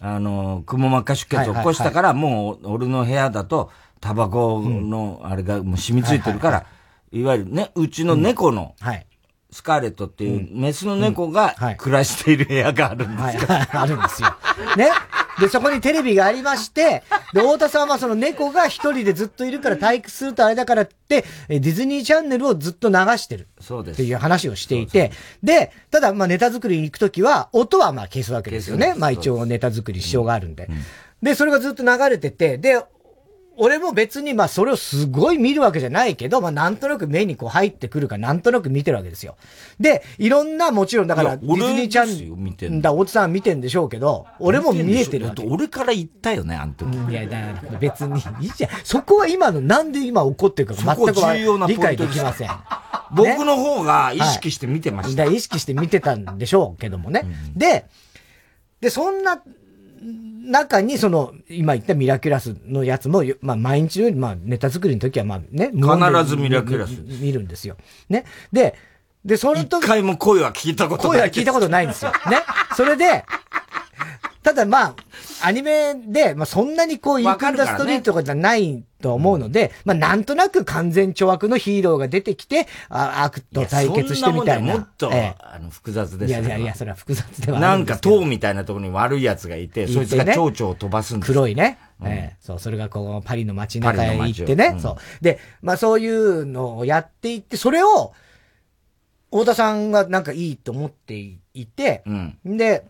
くも膜下出血を起こしたから、もう俺の部屋だと、タバコのあれがもう染みついてるから、いわゆるね、うちの猫の、うん、はい。スカーレットっていうメスの猫が暮らしている部屋があるんですよ。あるんですよ。ね。で、そこにテレビがありまして、で、太田さんはその猫が一人でずっといるから退屈するとあれだからって、ディズニーチャンネルをずっと流してる。そうです。っていう話をしていて、で、ただ、まあネタ作りに行くときは、音はまあ消すわけですよね。まあ一応ネタ作り支障があるんで。で、それがずっと流れてて、で、俺も別にまあそれをすごい見るわけじゃないけど、まあなんとなく目にこう入ってくるからなんとなく見てるわけですよ。で、いろんなもちろんだからディズニーチャンネルだ、大津さん見てんでしょうけど、俺も見えてるわけ。俺から言ったよね、あの時。いや、だから別にいいじゃん。そこは今のなんで今起こってるか全く理解できません。僕の方が意識して見てました。意識して見てたんでしょうけどもね。で、そんな、中にその、今言ったミラキュラスのやつも、まあ毎日のように、まあネタ作りの時はまあね、必ずミラキュラス見るんですよ。ね。で、その時。一回も声は聞いたことない。声は聞いたことないんですよ。ね。それで、ただまあ、アニメで、まあそんなにこう、インカンダストリートとかじゃないと思うので、ね、まあなんとなく完全懲悪のヒーローが出てきて、悪と対決してみたいな。いやそんなもんね、もっと、複雑ですよね。いやいや、それは複雑ではない。なんか塔みたいなところに悪い奴がいて、そいつが蝶々を飛ばすんです。黒いね。うん、そう、それがこう、パリの街中へ行ってね、うん。そう。で、まあそういうのをやっていって、それを、太田さんがなんかいいと思っていて、うん、で、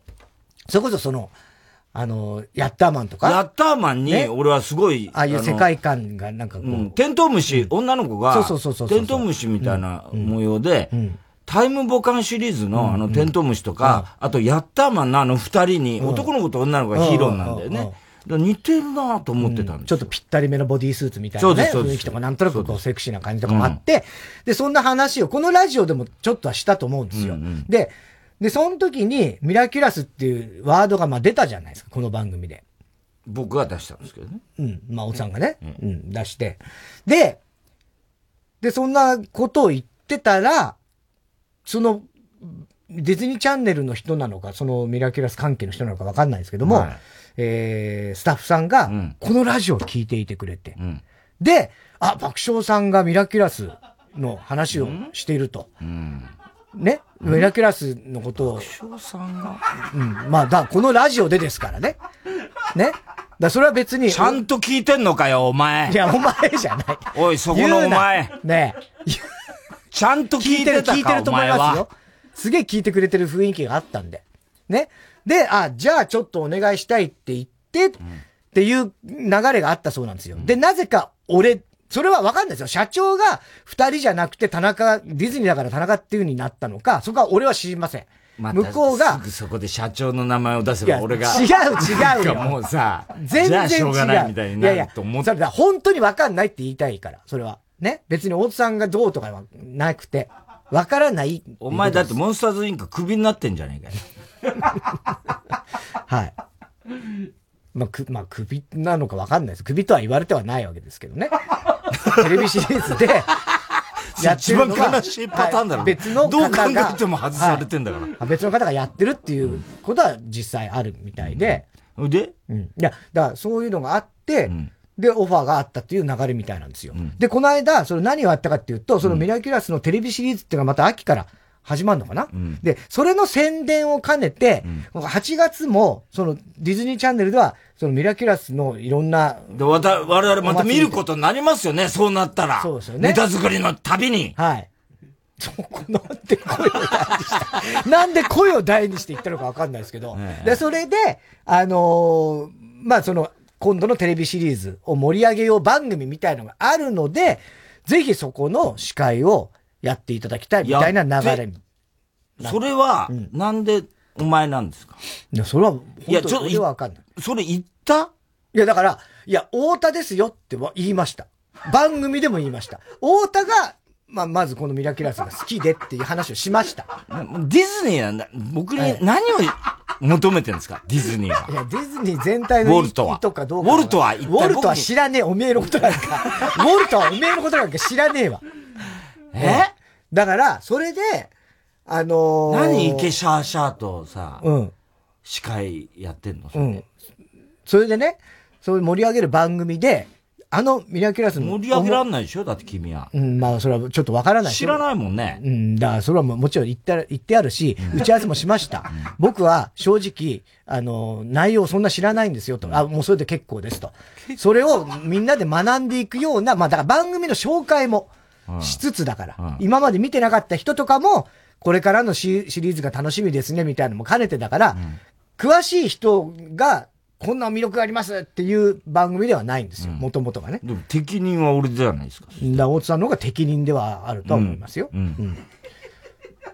それこそその、ヤッターマンとか。ヤッターマンに、俺はすごい、ね。ああいう世界観がなんかこう。うん、テントウムシ、うん、女の子が、そう。テントウムシみたいな模様で、うん、タイムボカンシリーズのテントウムシとか、うん、あとヤッターマンの二人に、うん、男の子と女の子がヒーローなんだよね。うんうんうん、似てるなぁと思ってたんです、うん、ちょっとぴったりめのボディースーツみたいなね、雰囲気とかなんとなくこうセクシーな感じとかもあって、で、そんな話をこのラジオでもちょっとはしたと思うんですよ。で、その時にミラキュラスっていうワードがまあ出たじゃないですか、この番組で。僕が出したんですけどね。うん。まあ、おっさんがね、出して。で、そんなことを言ってたら、その、ディズニーチャンネルの人なのか、そのミラキュラス関係の人なのかわかんないですけども、はい、スタッフさんが、このラジオを聞いていてくれて、うん、で、あ、爆笑さんがミラキュラスの話をしていると。うんね、ミラキュラスのことを。爆笑さんがまあ、このラジオでですからね。ね。だそれは別に。ちゃんと聞いてんのかよ、お前。いや、お前じゃない。おい、そこのお前。ねえ。ちゃんと聞いてる、聞いてると思いますよ。すげえ聞いてくれてる雰囲気があったんで。ね。で、あ、じゃあちょっとお願いしたいって言って、っていう流れがあったそうなんですよ。で、なぜかそれはわかんないですよ。社長が二人じゃなくてディズニーだから田中っていう風になったのか、そこは俺は知りません。ま、向こうが。すぐそこで社長の名前を出せば俺が。違うよ。もうさ、全然違う。しょうがないみたいになると思って。いやいや、本当にわかんないって言いたいから、それは。ね。別に大津さんがどうとかはなくて。わからない。お前だってモンスターズインククビになってんじゃねえかよ。はい。まあ、クビなのかわかんないです。クビとは言われてはないわけですけどね。テレビシリーズでやってるのが。一番悲しいパターンだろ。別の方が。どう考えても外されてんだから、はい。別の方がやってるっていうことは実際あるみたいで。いや、だからそういうのがあって、で、オファーがあったっていう流れみたいなんですよ。で、この間、それ何をやったかっていうと、そのミラキュラスのテレビシリーズっていうのがまた秋から始まるのかな、で、それの宣伝を兼ねて、8月も、そのディズニーチャンネルでは、そのミラキュラスのいろんな。で、我々また見ることになりますよね、そうなったら。そうですよね。ネタ作りの旅に。はい。そこなんで声を大にして言ったのかわかんないですけど。で、それで、まあ、その、今度のテレビシリーズを盛り上げよう番組みたいのがあるので、ぜひそこの司会をやっていただきたいみたいな流れ。それは、なんでお前なんですか？いや、それは、いや、ちょっと、俺はわかんない。それ言った？いや、だから、いや、太田ですよって言いました。番組でも言いました。太田が、まずこのミラキュラスが好きでっていう話をしました。ディズニーなんだ。僕に何を求めてるんですか、ディズニーは。いや、ディズニー全体の意義とかどうか。ウォルトは知らねえ、おめえのことなんか。ウォルトはおめえのことなんか知らねえわ。だから、それで、何イケシャーシャーとさ、司会やってんの？それでね、そういう盛り上げる番組で、ミラキュラスの。盛り上げらんないでしょ？だって君は。まあ、それはちょっとわからない。知らないもんね。だから、それはもちろん言ってあるし、打ち合わせもしました。僕は、正直、内容そんな知らないんですよ、と。もうそれで結構です、と。それをみんなで学んでいくような、まあ、だから番組の紹介もしつつだから、今まで見てなかった人とかも、これからのシリーズが楽しみですね、みたいなのも兼ねてだから、詳しい人が、こんな魅力がありますっていう番組ではないんですよ。もともとがね。でも適任は俺じゃないですか。大津さんの方が適任ではあると思いますよ。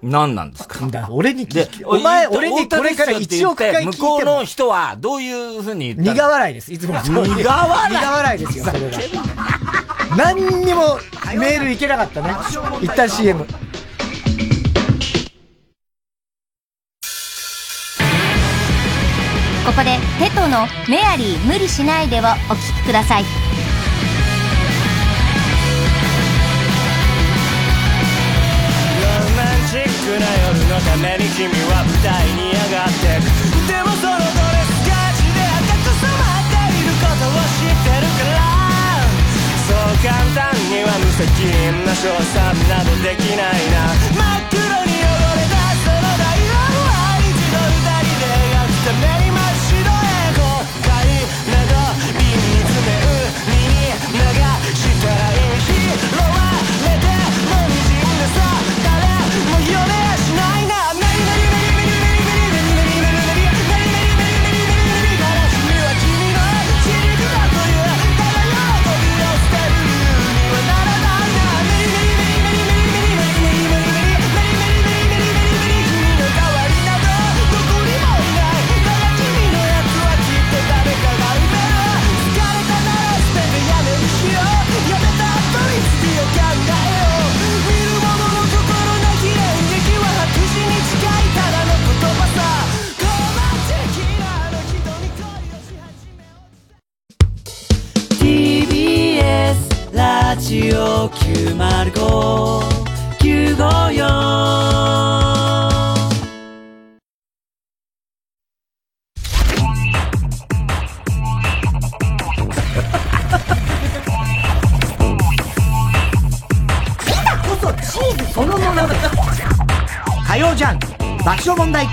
何なんですか？俺に聞き、お前、俺にこれから1億回聞いても向こうの人はどういうふうに言ったの？苦笑いです。いつもの通り。苦笑いですよ。それは何にもメールいけなかったね。一旦 CM。ここでテトのメアリー無理しないでをお聴きください。ロマンチックな夜のために君は舞台に上がってく。でもそのドレスガチで赤く染まっていることを知ってるから、そう簡単には無責任な賞賛などできないな。真っ黒に汚れたその台湾は一度二人で描くために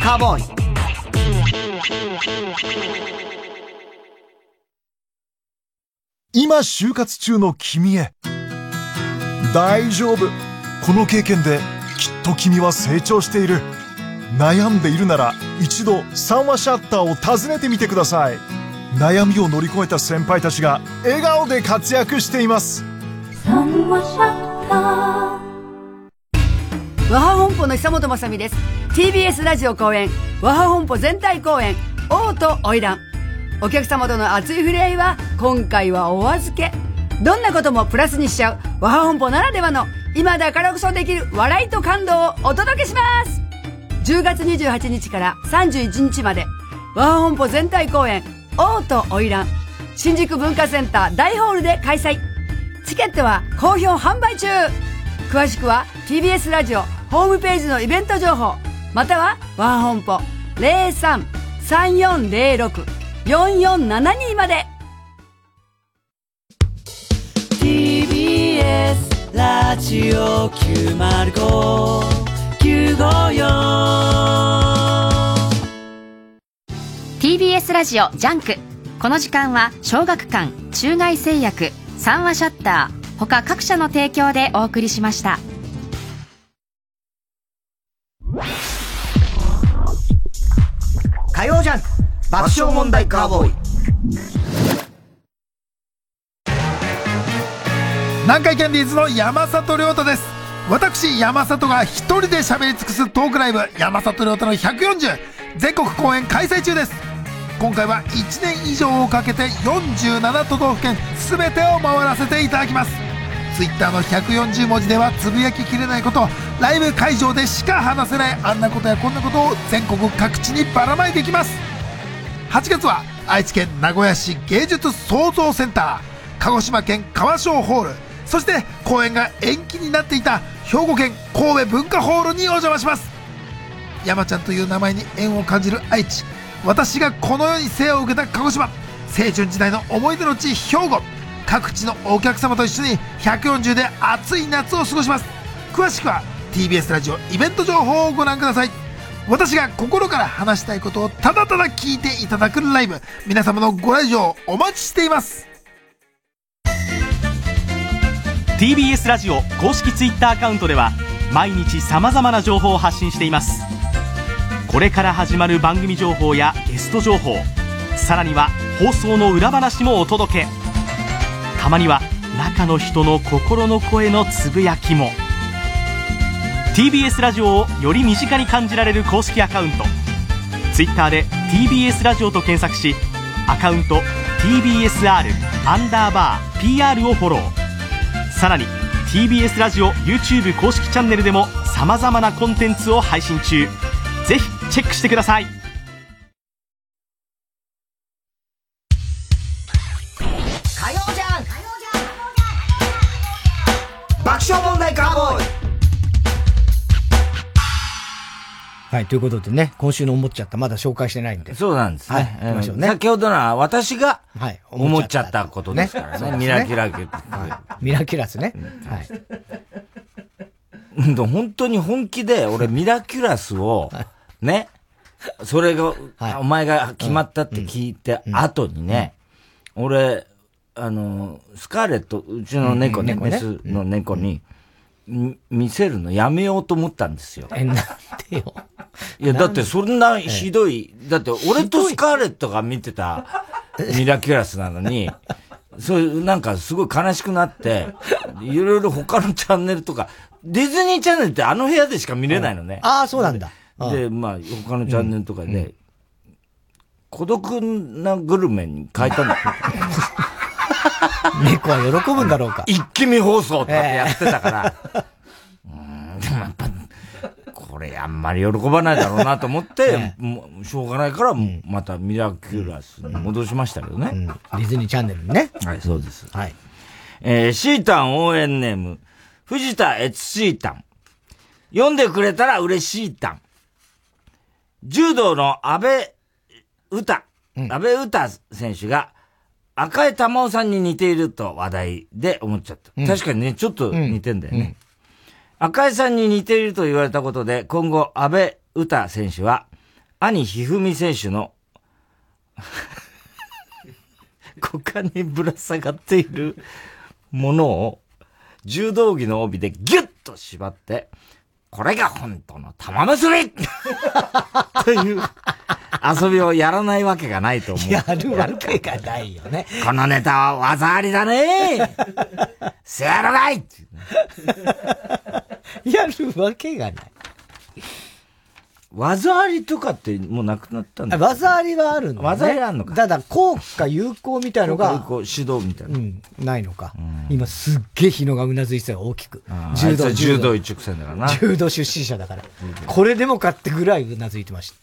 カーボーイ。今就活中の君へ、大丈夫、この経験できっと君は成長している。悩んでいるなら一度三話シャッターを訪ねてみてください。悩みを乗り越えた先輩たちが笑顔で活躍しています。三話シャッター。和波本舗の久本雅美です。TBS ラジオ公演、和波本舗全体公演、王と花魁。お客様との熱い触れ合いは今回はお預け。どんなこともプラスにしちゃう和波本舗ならではの今だからこそできる笑いと感動をお届けします。10月28日から31日まで、和波本舗全体公演、王と花魁、新宿文化センター大ホールで開催。チケットは好評販売中。詳しくは TBS ラジオホームページのイベント情報、または和波本舗 03-3406-4472 まで。 TBS ラジオ 905-954 TBS ラジオジャンク。この時間は小学館、中外製薬、三和シャッター他各社の提供でお送りしました。火曜ジャンク爆笑問題カーボーイ。南海キャンディーズの山里亮太です。私山里が一人で喋り尽くすトークライブ、山里亮太の140、全国公演開催中です。今回は1年以上をかけて47都道府県全てを回らせていただきます。ツイッターの140文字ではつぶやききれないこと、ライブ会場でしか話せないあんなことやこんなことを全国各地にばらまいていきます。8月は愛知県名古屋市芸術創造センター、鹿児島県川商ホール、そして公演が延期になっていた兵庫県神戸文化ホールにお邪魔します。山ちゃんという名前に縁を感じる愛知、私がこの世に生を受けた鹿児島、青春時代の思い出の地兵庫、各地のお客様と一緒に140で暑い夏を過ごします。詳しくはTBS ラジオイベント情報をご覧ください。私が心から話したいことをただただ聞いていただくライブ、皆様のご来場お待ちしています。 TBS ラジオ公式 Twitter アカウントでは毎日さまざまな情報を発信しています。これから始まる番組情報やゲスト情報、さらには放送の裏話もお届け。たまには中の人の心の声のつぶやきも。TBS ラジオをより身近に感じられる公式アカウント、 Twitter で TBS ラジオと検索し、アカウント TBSR_PR をフォロー。さらに TBS ラジオ YouTube 公式チャンネルでもさまざまなコンテンツを配信中。ぜひチェックしてください。しょぼんないカーボーイ。はい、ということでね、今週の思っちゃった、まだ紹介してないんで。そうなんですね。はい、行きましょうね。先ほどのは私が、はい、思っちゃったことですからね。ミラキラ月。ミラキラスね。はい。本当に本気で、俺ミラキュラスを、ね、それが、お前が決まったって聞いて後にね、俺、スカーレット、うちの猫ね、メスの猫に、見せるのやめようと思ったんですよ。なんでよ。いや、だってそんなひどい、だって俺とスカーレットが見てたミラキュラスなのに、そういう、なんかすごい悲しくなって、いろいろ他のチャンネルとか、ディズニーチャンネルってあの部屋でしか見れないのね。ああ、そうなんだ。で、まあ、他のチャンネルとかで、孤独なグルメに変えたんだ。猫は喜ぶんだろうか。一気見放送ってやってたから。でもやっぱ、これあんまり喜ばないだろうなと思って、もうしょうがないから、またミラキュラスに戻しましたけどね。ディズニーチャンネルね。はい、そうです。はい。シータン応援ネーム、藤田悦シータン。読んでくれたら嬉しいタン。柔道の安倍詩選手が、赤江珠緒さんに似ていると話題で思っちゃった。確かにね、ちょっと似てんだよね。赤江さんに似ていると言われたことで、今後、安倍詩選手は、兄一二三選手の、股間にぶら下がっているものを、柔道着の帯でギュッと縛って、これが本当の玉結びという遊びをやらないわけがないと思う。やるわけがないよね。このネタは技ありだね。せやらないやるわけがない。技ありとかってもうなくなったんだ。技ありはあるのね。技ありあるのか。ただ、効果有効みたいのが。効果有効、指導みたいな。ないのか。今すっげえ日野がうなずいてたよ、大きく。柔道一直線だからな。柔道出身者だから。これでもかってぐらいうなずいてまし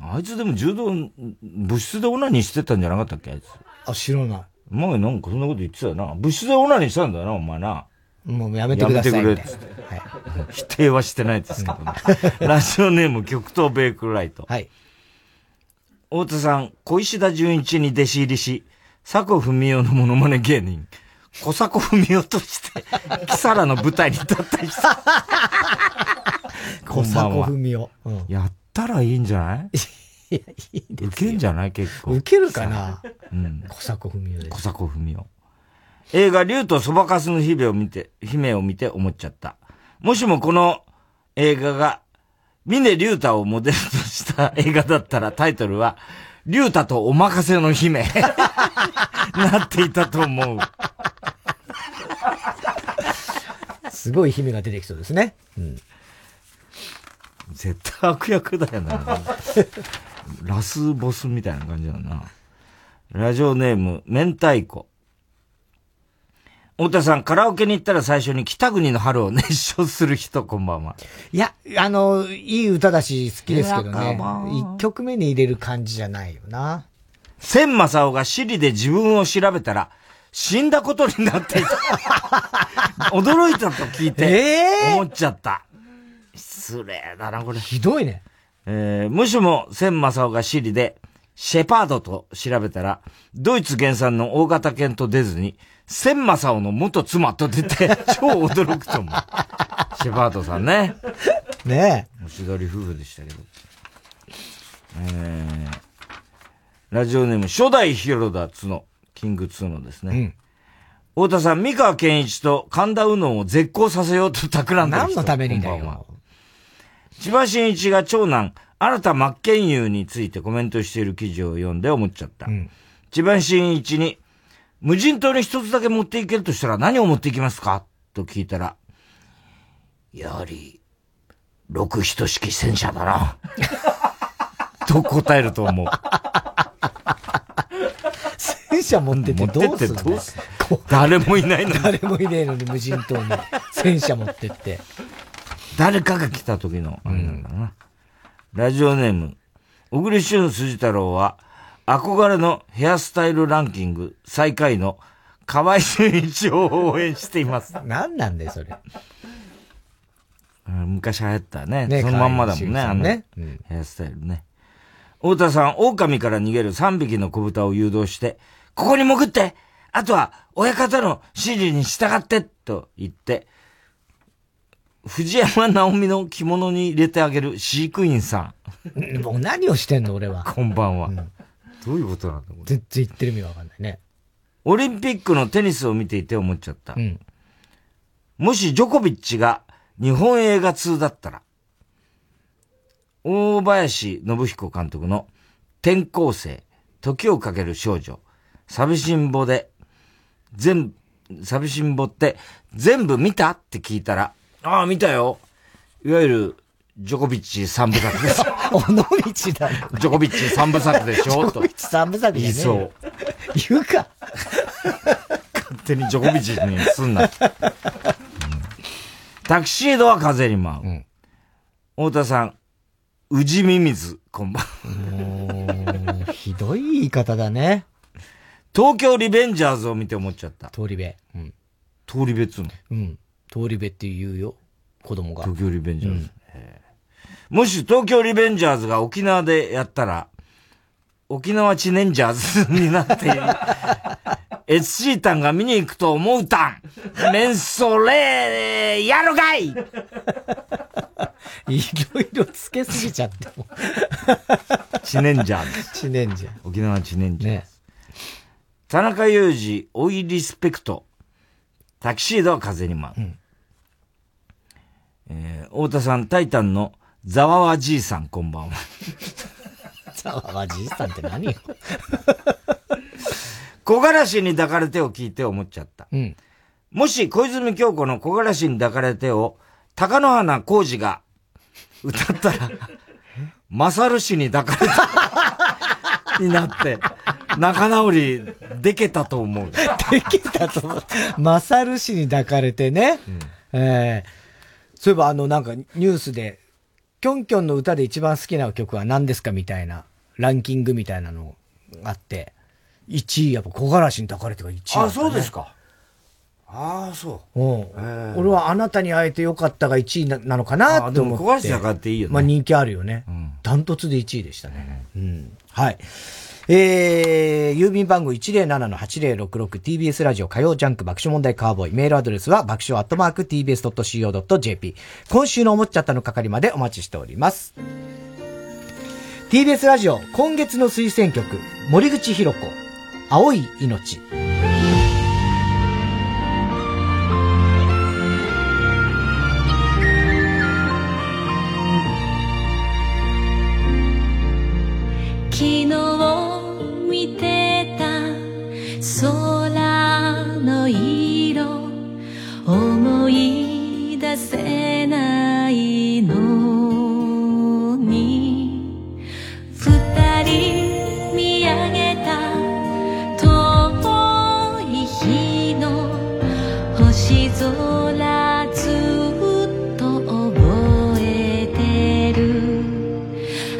た。あいつでも柔道、部室でオナニーしてたんじゃなかったっけ、あいつ。あ、知らない。前なんかそんなこと言ってたよな。部室でオナニーしたんだよな、お前な。もうやめてください。やめてくれって。否定はしてないですけどね。ラジオネーム、極東ベイクライト。はい。太田さん、小石田純一に弟子入りし、佐古文雄のモノマネ芸人、小佐古文雄として、キサラの舞台に立ったりした。小佐古文雄。やったらいいんじゃない？いや、いいですよ。受けんじゃない？結構。受けるかな？小佐古文雄です。小佐古文雄。映画、竜とそばかすの姫を見て思っちゃった。もしもこの映画が、峰竜太をモデルとした映画だったら、タイトルは、竜太とお任せの姫なっていたと思う。すごい姫が出てきそうですね。絶対悪役だよな。ラスボスみたいな感じだな。ラジオネーム、明太子。太田さん、カラオケに行ったら最初に北国の春を熱唱する人、こんばんは。いや、いい歌だし好きですけどね。一曲目に入れる感じじゃないよな。千正雄がシリで自分を調べたら、死んだことになっていた。驚いたと聞いて、思っちゃった。失礼だな、これ。ひどいね。もしも千正雄がシリで、シェパードと調べたら、ドイツ原産の大型犬と出ずに、千正雄の元妻と出て、超驚くと思う。シェパードさんね。ねえ。おしどり夫婦でしたけど。ラジオネーム、初代広田つの、キングツーのですね。太田さん、三河健一と神田うのを絶好させようと企んでる人。何のためにだよ。千葉真一が長男、新田真剣佑についてコメントしている記事を読んで思っちゃった。千葉真一に、無人島に一つだけ持っていけるとしたら何を持っていきますかと聞いたら、やはり、六一式戦車だな。と答えると思う。戦車持ってってどうするの？誰もいないのに。誰もいねえのに無人島に戦車持ってって。誰かが来た時の、あれなんだな。ラジオネーム、小栗旬辻太郎は、憧れのヘアスタイルランキング最下位の河合純一を応援しています。何なんだよ、それ。昔流行ったね。ね、そのまんまだもんね、あのね、うん、ヘアスタイルね。太田さん、狼から逃げる3匹の小豚を誘導して、ここに潜ってあとは、親方の指示に従ってと言って、藤山直美の着物に入れてあげる飼育員さん。もう何をしてんの、俺は。こんばんは。うん、どういうことなんだ、これ。全然言ってる意味わかんないね。オリンピックのテニスを見ていて思っちゃった。うん、もしジョコビッチが日本映画通だったら、大林信彦監督の転校生、時をかける少女、寂しんぼって全部見たって聞いたら、ああ、見たよ。いわゆる、ジョコビッチ三部作です。尾道だね。ジョコビッチ三部作でしょと。ジョコビッチ三部作でしょ。そう。言うか。勝手にジョコビッチにすんな。タキシードは風に舞う。うん、太田さん、宇治ミミズ、こんばんは。ひどい言い方だね。東京リベンジャーズを見て思っちゃった。通り部。うん。通り部っつうの？うん。通り部って言うよ。子供が。東京リベンジャーズ。うん、もし東京リベンジャーズが沖縄でやったら、沖縄チネンジャーズになっている。SC タンが見に行くと思うタン。メンソレー、やるかいいろいろつけすぎちゃっても。チネンジャーズ。チネンジャー。沖縄チネンジャーズ。ね、田中裕二、おいリスペクト。タキシードは風に舞う。うん、太田さん、タイタンのザワワじいさん、こんばんは。ザワワじいさんって何よ。木枯らしに抱かれてを聞いて思っちゃった。うん、もし小泉京子の木枯らしに抱かれてを、高野花浩二が歌ったら、マサル氏に抱かれてになって、仲直りでけたと思う。でけたと思う。マサル氏に抱かれてね。うん、そういえばなんかニュースで、キョンキョンの歌で一番好きな曲は何ですかみたいな、ランキングみたいなのがあって、1位、やっぱ木枯らしに抱かれてが1位、ね。あ、そうですか。ああ、そう。俺はあなたに会えてよかったが1位 なのかなと思って。木枯らし抱かれていいよね。まあ人気あるよね。うん、ダントツで1位でしたね。うん。うん、はい。郵便番号 107-8066TBS ラジオ火曜ジャンク爆笑問題カーボーイ。メールアドレスは爆笑@tbs.co.jp。今週の思っちゃったの係までお待ちしております。 TBS ラジオ今月の推薦曲、森口博子、青い命。昨日見てた空の色、思い出せないのに、二人見上げた遠い日の星空、ずっと覚えてる。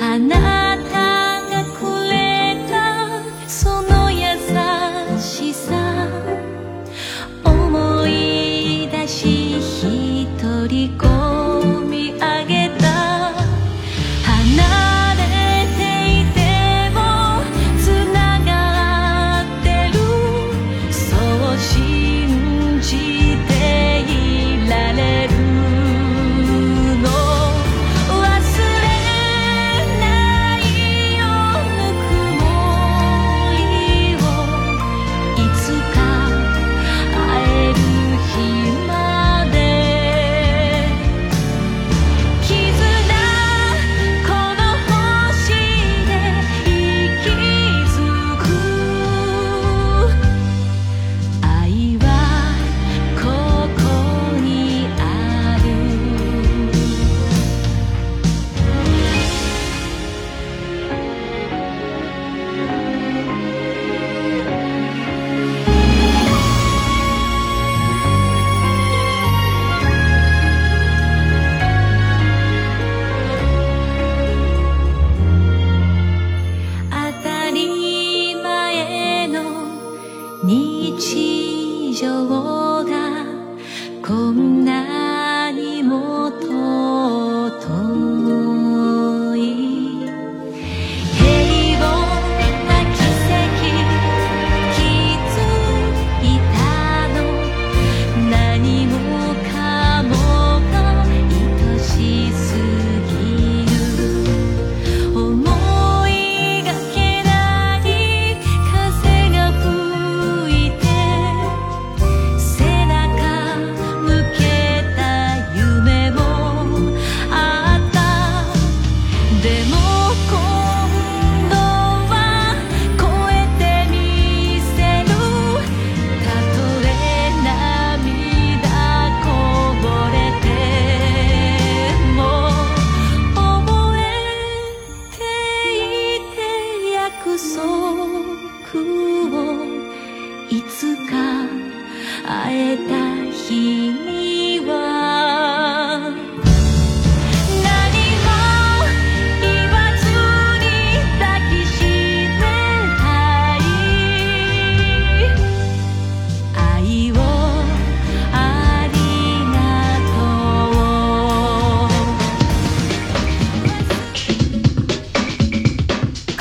あなたがくれ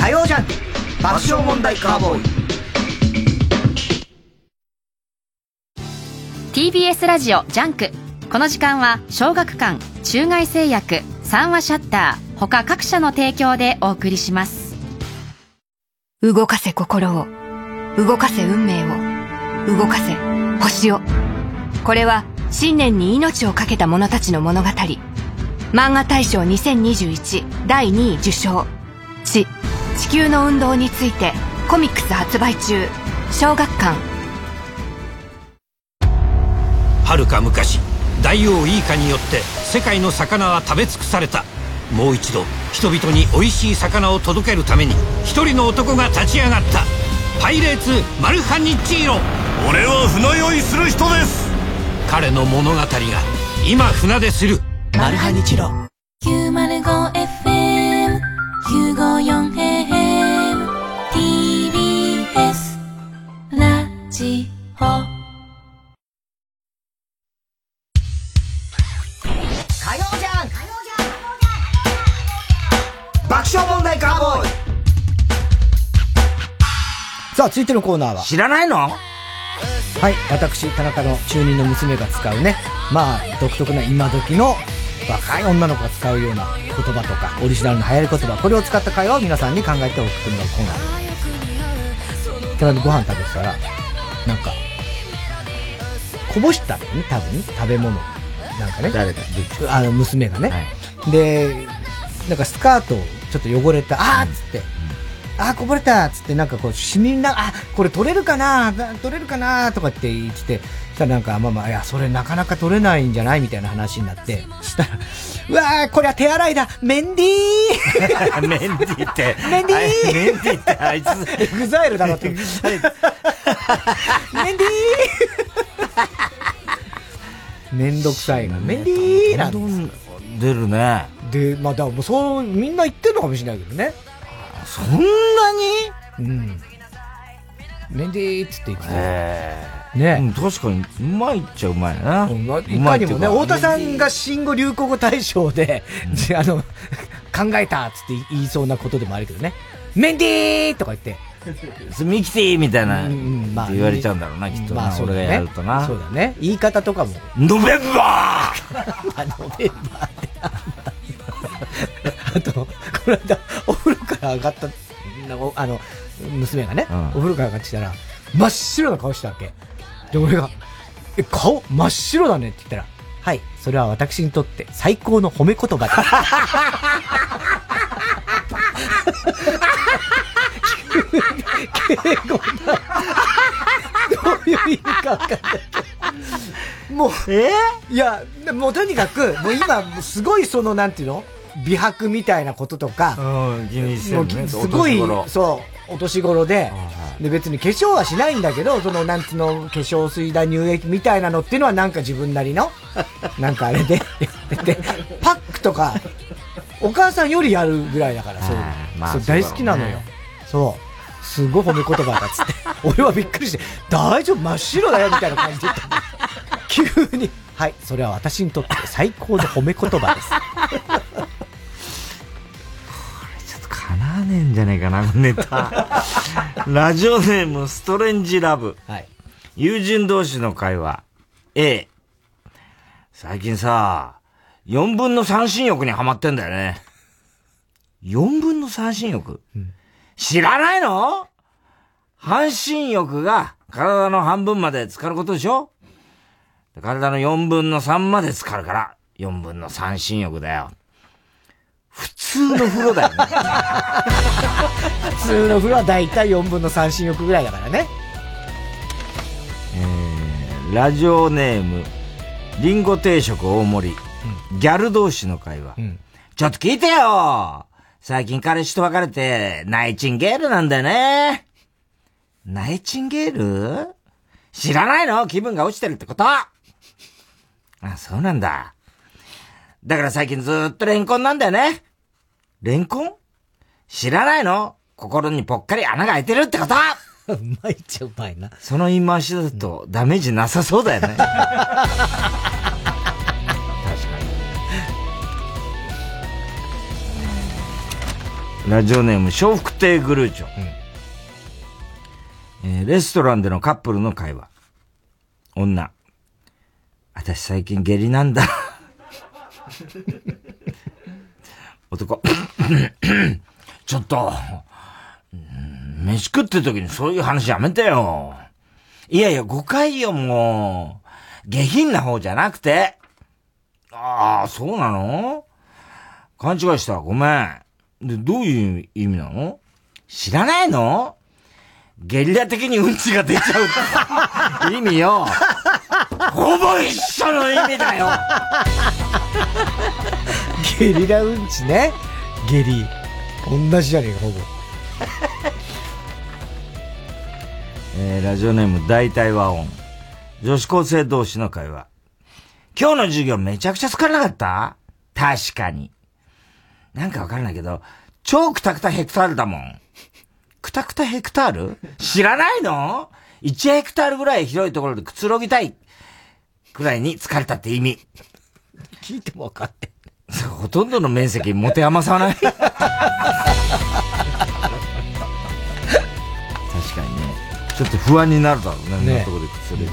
火曜ジャンク爆笑問題カーボーイ。TBS ラジオジャンク、この時間は小学館、中外製薬、三和シャッター他各社の提供でお送りします。動かせ心を、動かせ運命を、動かせ星を。これは新年に命を懸けた者たちの物語。漫画大賞2021第2位受賞、地球の運動についてコミックス発売中。小学館。はるか昔、大王イーカによって世界の魚は食べ尽くされた。もう一度人々に美味しい魚を届けるために一人の男が立ち上がった。パイレーツマルハニチーロ。俺は船酔いする人です。彼の物語が今船でする。マルハニチロ。 905FM954AM TBS ラジオ爆笑問題カーボーイ。さあ、続いてのコーナーは知らないの？はい、私田中の中二の娘が使うね、まあ独特な今時の若い女の子が使うような言葉とかオリジナルの流行り言葉、これを使った会話を皆さんに考えて送ってもらうコーナー。ただご飯食べてたらなんかこぼしたのね、多分食べ物なんかね、誰か娘がね、はい、でなんかスカートをちょっと汚れた、あーっつって、あーこぼれたっつって、なんかこうしみんな、あこれ取れるかな取れるかなとかって言ってて、したらなんかまあまあ、いやそれなかなか取れないんじゃないみたいな話になって、したらうわーこりゃ手洗いだメンディーメンディーってメンディーってあいつエグザイルだろってメンディーめんどくさいがメンディーなんです出るね。で、まあ、だもうそうみんな言ってるのかもしれないけどね。そんなに、うん、メンディーっつって言ってた、ね、うん、確かにうまいっちゃうまいな。いかにもね、太田さんが新語・流行語大賞で、うん、考えたっつって言いそうなことでもあるけどね。メンディーとか言ってミキティみたいな、うん、まあ、って言われちゃうんだろうな、きっとな、まあそうだね、俺がやるとな。そうだね、言い方とかもノベンバーノベンバーってあとこの間お風呂から上がった娘がね、うん、お風呂から上がってきたら真っ白な顔したわけで、俺が顔真っ白だねって言ったら、はい、それは私にとって最高の褒め言葉だ敬語だどういう意味かわかんないもう、いやもうとにかくもう今すごいそのなんていうの美白みたいなこととか、うん、気にしてるね、すごいそうお年頃で、はい、で別に化粧はしないんだけど、そのなんていうの化粧水だ乳液みたいなのっていうのはなんか自分なりのなんかあれでやっててパックとかお母さんよりやるぐらいだから、そう、まあ、そう大好きなのよ、そうすごい褒め言葉だっつって俺はびっくりして大丈夫真っ白だよみたいな感じで急にはい、それは私にとって最高の褒め言葉ですこれちょっとかなわねえんじゃねえかなネタラジオネームストレンジラブ、はい、友人同士の会話 A、 最近さ4分の3新欲にハマってんだよね。4分の3新欲、うん、知らないの？半身浴が体の半分まで浸かることでしょ？体の4分の3まで浸かるから、4分の3身浴だよ。普通の風呂だよね。普通の風呂はだいたい4分の3身浴ぐらいだからね。ラジオネーム、リンゴ定食大盛り、うん、ギャル同士の会話。うん、ちょっと聞いてよ！最近彼氏と別れて、ナイチンゲールなんだよね。ナイチンゲール？知らないの？気分が落ちてるってこと。あ、そうなんだ。だから最近ずっとレンコンなんだよね。レンコン？知らないの？心にぽっかり穴が開いてるってことうまいっちゃうまいな。その言い回しだとダメージなさそうだよね。ラジオネーム笑福亭グルーチョ、レストランでのカップルの会話。女、私最近下痢なんだ。男、ちょっと飯食ってる時にそういう話やめてよ。いやいや誤解よ、もう下品な方じゃなくて。ああ、そうなの？勘違いした、ごめん。で、どういう意味なの？知らないの？ゲリラ的にうんちが出ちゃうって意味よ。ほぼ一緒の意味だよ。ゲリラうんちね。ゲリ同じじゃねえか、ほぼ。ラジオネーム大体和音。女子高生同士の会話。今日の授業めちゃくちゃ疲れなかった？確かに。なんかわからないけど超クタクタヘクタールだもん。クタクタヘクタール？知らないの？1ヘクタールぐらい広いところでくつろぎたいくらいに疲れたって意味。聞いてもわかんない。ほとんどの面積持て余さない。確かにね、ちょっと不安になるだろうね。ね、そんなところでくつろぎさ。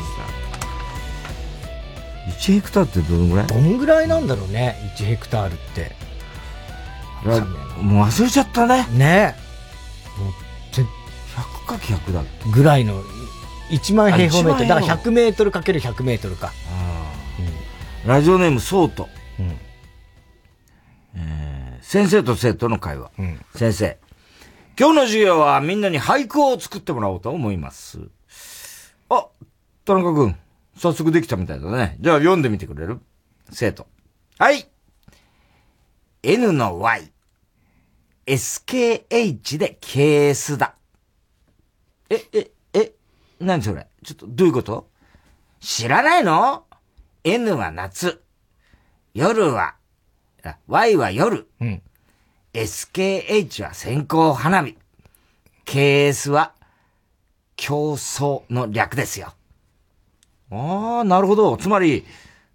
1ヘクタールってどのぐらい？どのぐらいなんだろうね、1ヘクタールって。もう忘れちゃったね。ねえ。もう100か100だっけぐらいの、1万平方メートル。だから100メートルかける100メートルか。あ、うん、ラジオネーム、ソート、先生と生徒の会話。うん、先生、今日の授業はみんなに俳句を作ってもらおうと思います。あ、田中君。早速できたみたいだね。じゃあ読んでみてくれる？生徒。はい。N の Y。SKH でケースだ。何それ？ちょっとどういうこと？知らないの？ N は夏。夜は、Y は夜。うん、SKH は線香花火。ケースは競争の略ですよ。ああ、なるほど。つまり、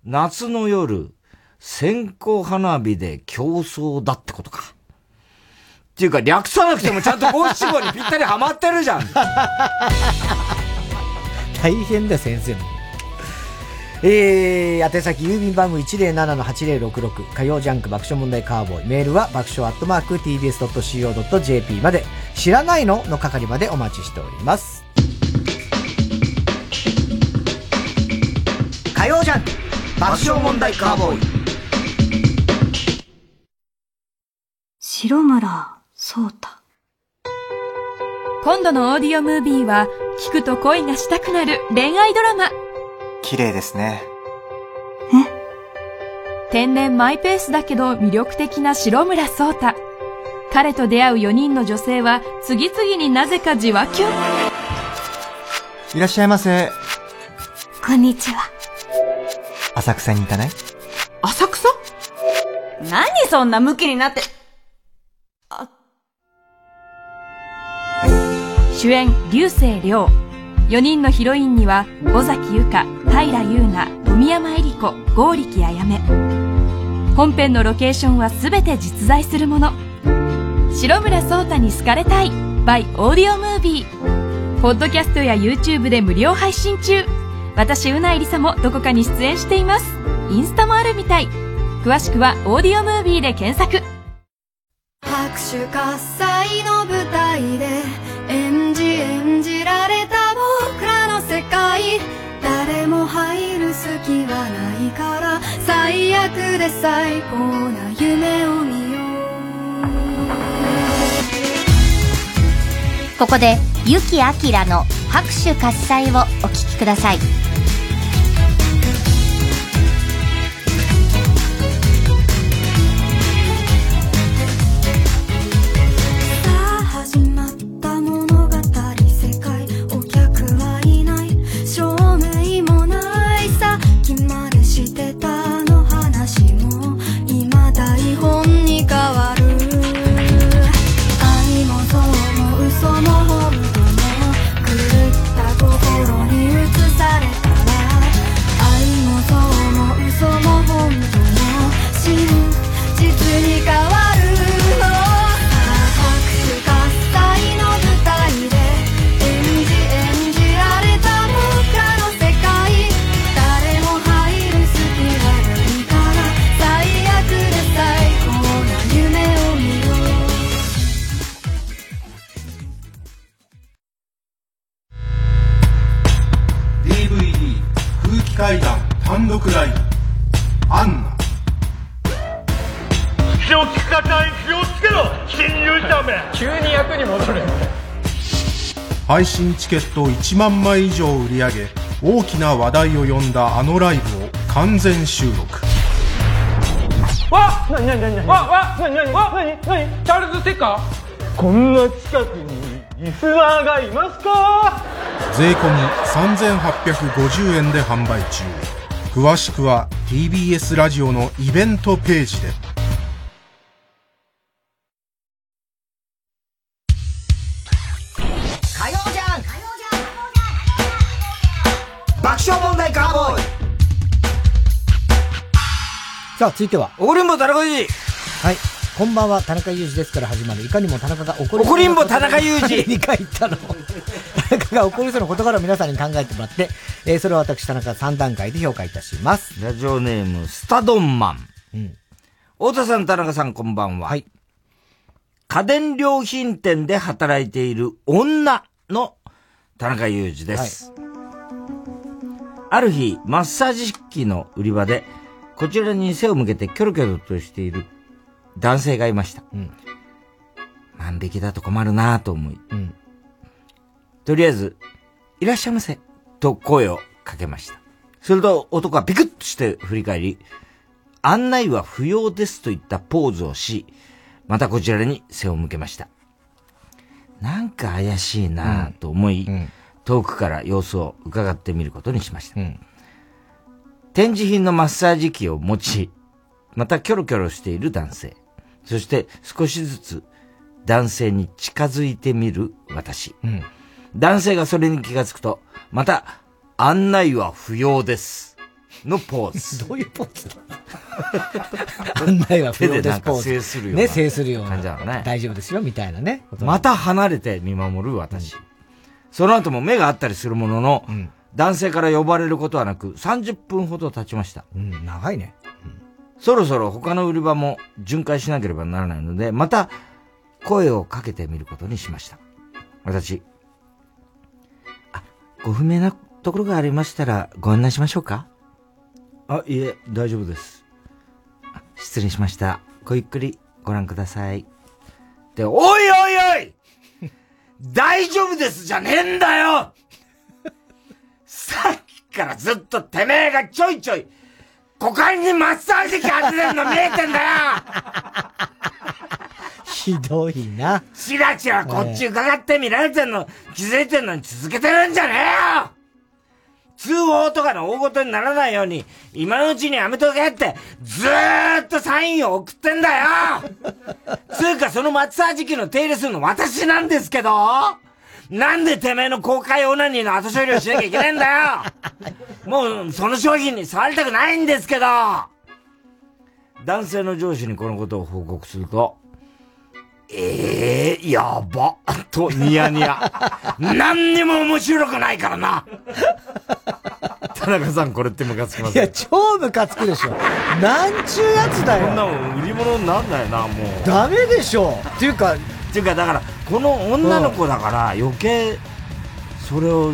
夏の夜、線香花火で競争だってことか。っていうか、略さなくてもちゃんと五七五にぴったりハマってるじゃん。大変だ、先生も。宛先、郵便番号 107-8066、火曜ジャンク爆笑問題カーボーイ。メールは爆笑@tbs.co.jp まで。知らないのの係までお待ちしております。火曜ジャンク爆笑問題カーボーイ。白村聡太。今度のオーディオムービーは聞くと恋がしたくなる恋愛ドラマ。綺麗ですね。え？天然マイペースだけど魅力的な白村聡太。彼と出会う4人の女性は次々になぜかじわきゅん。いらっしゃいませ。こんにちは。浅草に行かない？浅草？何そんなムキになって。あ、主演竜星涼。4人のヒロインには尾崎由香、平優奈、富山恵里子、剛力彩芽。本編のロケーションは全て実在するもの。白村聡太に好かれたい by オーディオムービー。ポッドキャストや YouTube で無料配信中。私、うないりさもどこかに出演しています。インスタもあるみたい。詳しくはオーディオムービーで検索。拍手喝采の舞台で演じられた僕らの世界。誰も入る隙はないから最悪で最高な夢を見よう。ここでゆきあきらの拍手喝采をお聴きください。怪談単独ライブアンナ。気をつかない、気をつけろ侵入者め。急に役に戻る。配信チケット1万枚以上売り上げ、大きな話題を呼んだあのライブを完全収録。わっ、なになになになに、わっ、なになに、わっ、なになに、チャールズ・テッカー。こんな近くにリスナーがいますか。税込3850円で販売中。詳しくは TBS ラジオのイベントページで。火曜じゃん、爆笑問題カーボーイ。さあ続いてはおごりんぼ田中裕二。はい、こんばんは田中裕二ですから始まる、いかにも田中が怒りんぼ田中裕二2回言ったの田中が怒りそうな事柄を皆さんに考えてもらって、それを私田中3段階で評価いたします。ラジオネームスタドンマン、太田さん田中さんこんばんは。はい、家電良品店で働いている女の田中裕二です、はい、ある日マッサージ機の売り場でこちらに背を向けてキョロキョロとしている男性がいました、万引きだと困るなぁと思い、とりあえずいらっしゃいませと声をかけました。すると男はビクッとして振り返り、案内は不要ですといったポーズをし、またこちらに背を向けました。なんか怪しいなぁと思い、遠くから様子を伺ってみることにしました、展示品のマッサージ機を持ち、またキョロキョロしている男性、そして少しずつ男性に近づいてみる私、男性がそれに気がつくと、また案内は不要ですのポーズ。どういうポーズだ案内は不要ですポーズ。手でなんか制するようなね、制するような感じだろうね。大丈夫ですよみたいなね。また離れて見守る私、その後も目があったりするものの、男性から呼ばれることはなく30分ほど経ちました、長いね。そろそろ他の売り場も巡回しなければならないので、また声をかけてみることにしました。私、ご不明なところがありましたらご案内しましょうか。いえ大丈夫です。失礼しました、ごゆっくりご覧ください。で、おいおいおい大丈夫ですじゃねえんだよさっきからずっとてめえがちょいちょい股間にマッサージ機当ててるの見えてんだよひどいな。チラチラこっち伺って見られてんの、気づいてんのに続けてるんじゃねえよ。通報とかの大事にならないように今のうちにやめとけってずーっとサインを送ってんだよつうかそのマッサージ機の手入れするの私なんですけど、なんでてめえの公開オナニーの後処理をしなきゃいけないんだよもうその商品に触りたくないんですけど。男性の上司にこのことを報告すると、やばとニヤニヤ何にも面白くないからな田中さんこれってムカつきます。いや超ムカつくでしょなんちゅうやつだよ。こんなもん売り物になんないな。もうダメでしょっていうかだからこの女の子だから余計それを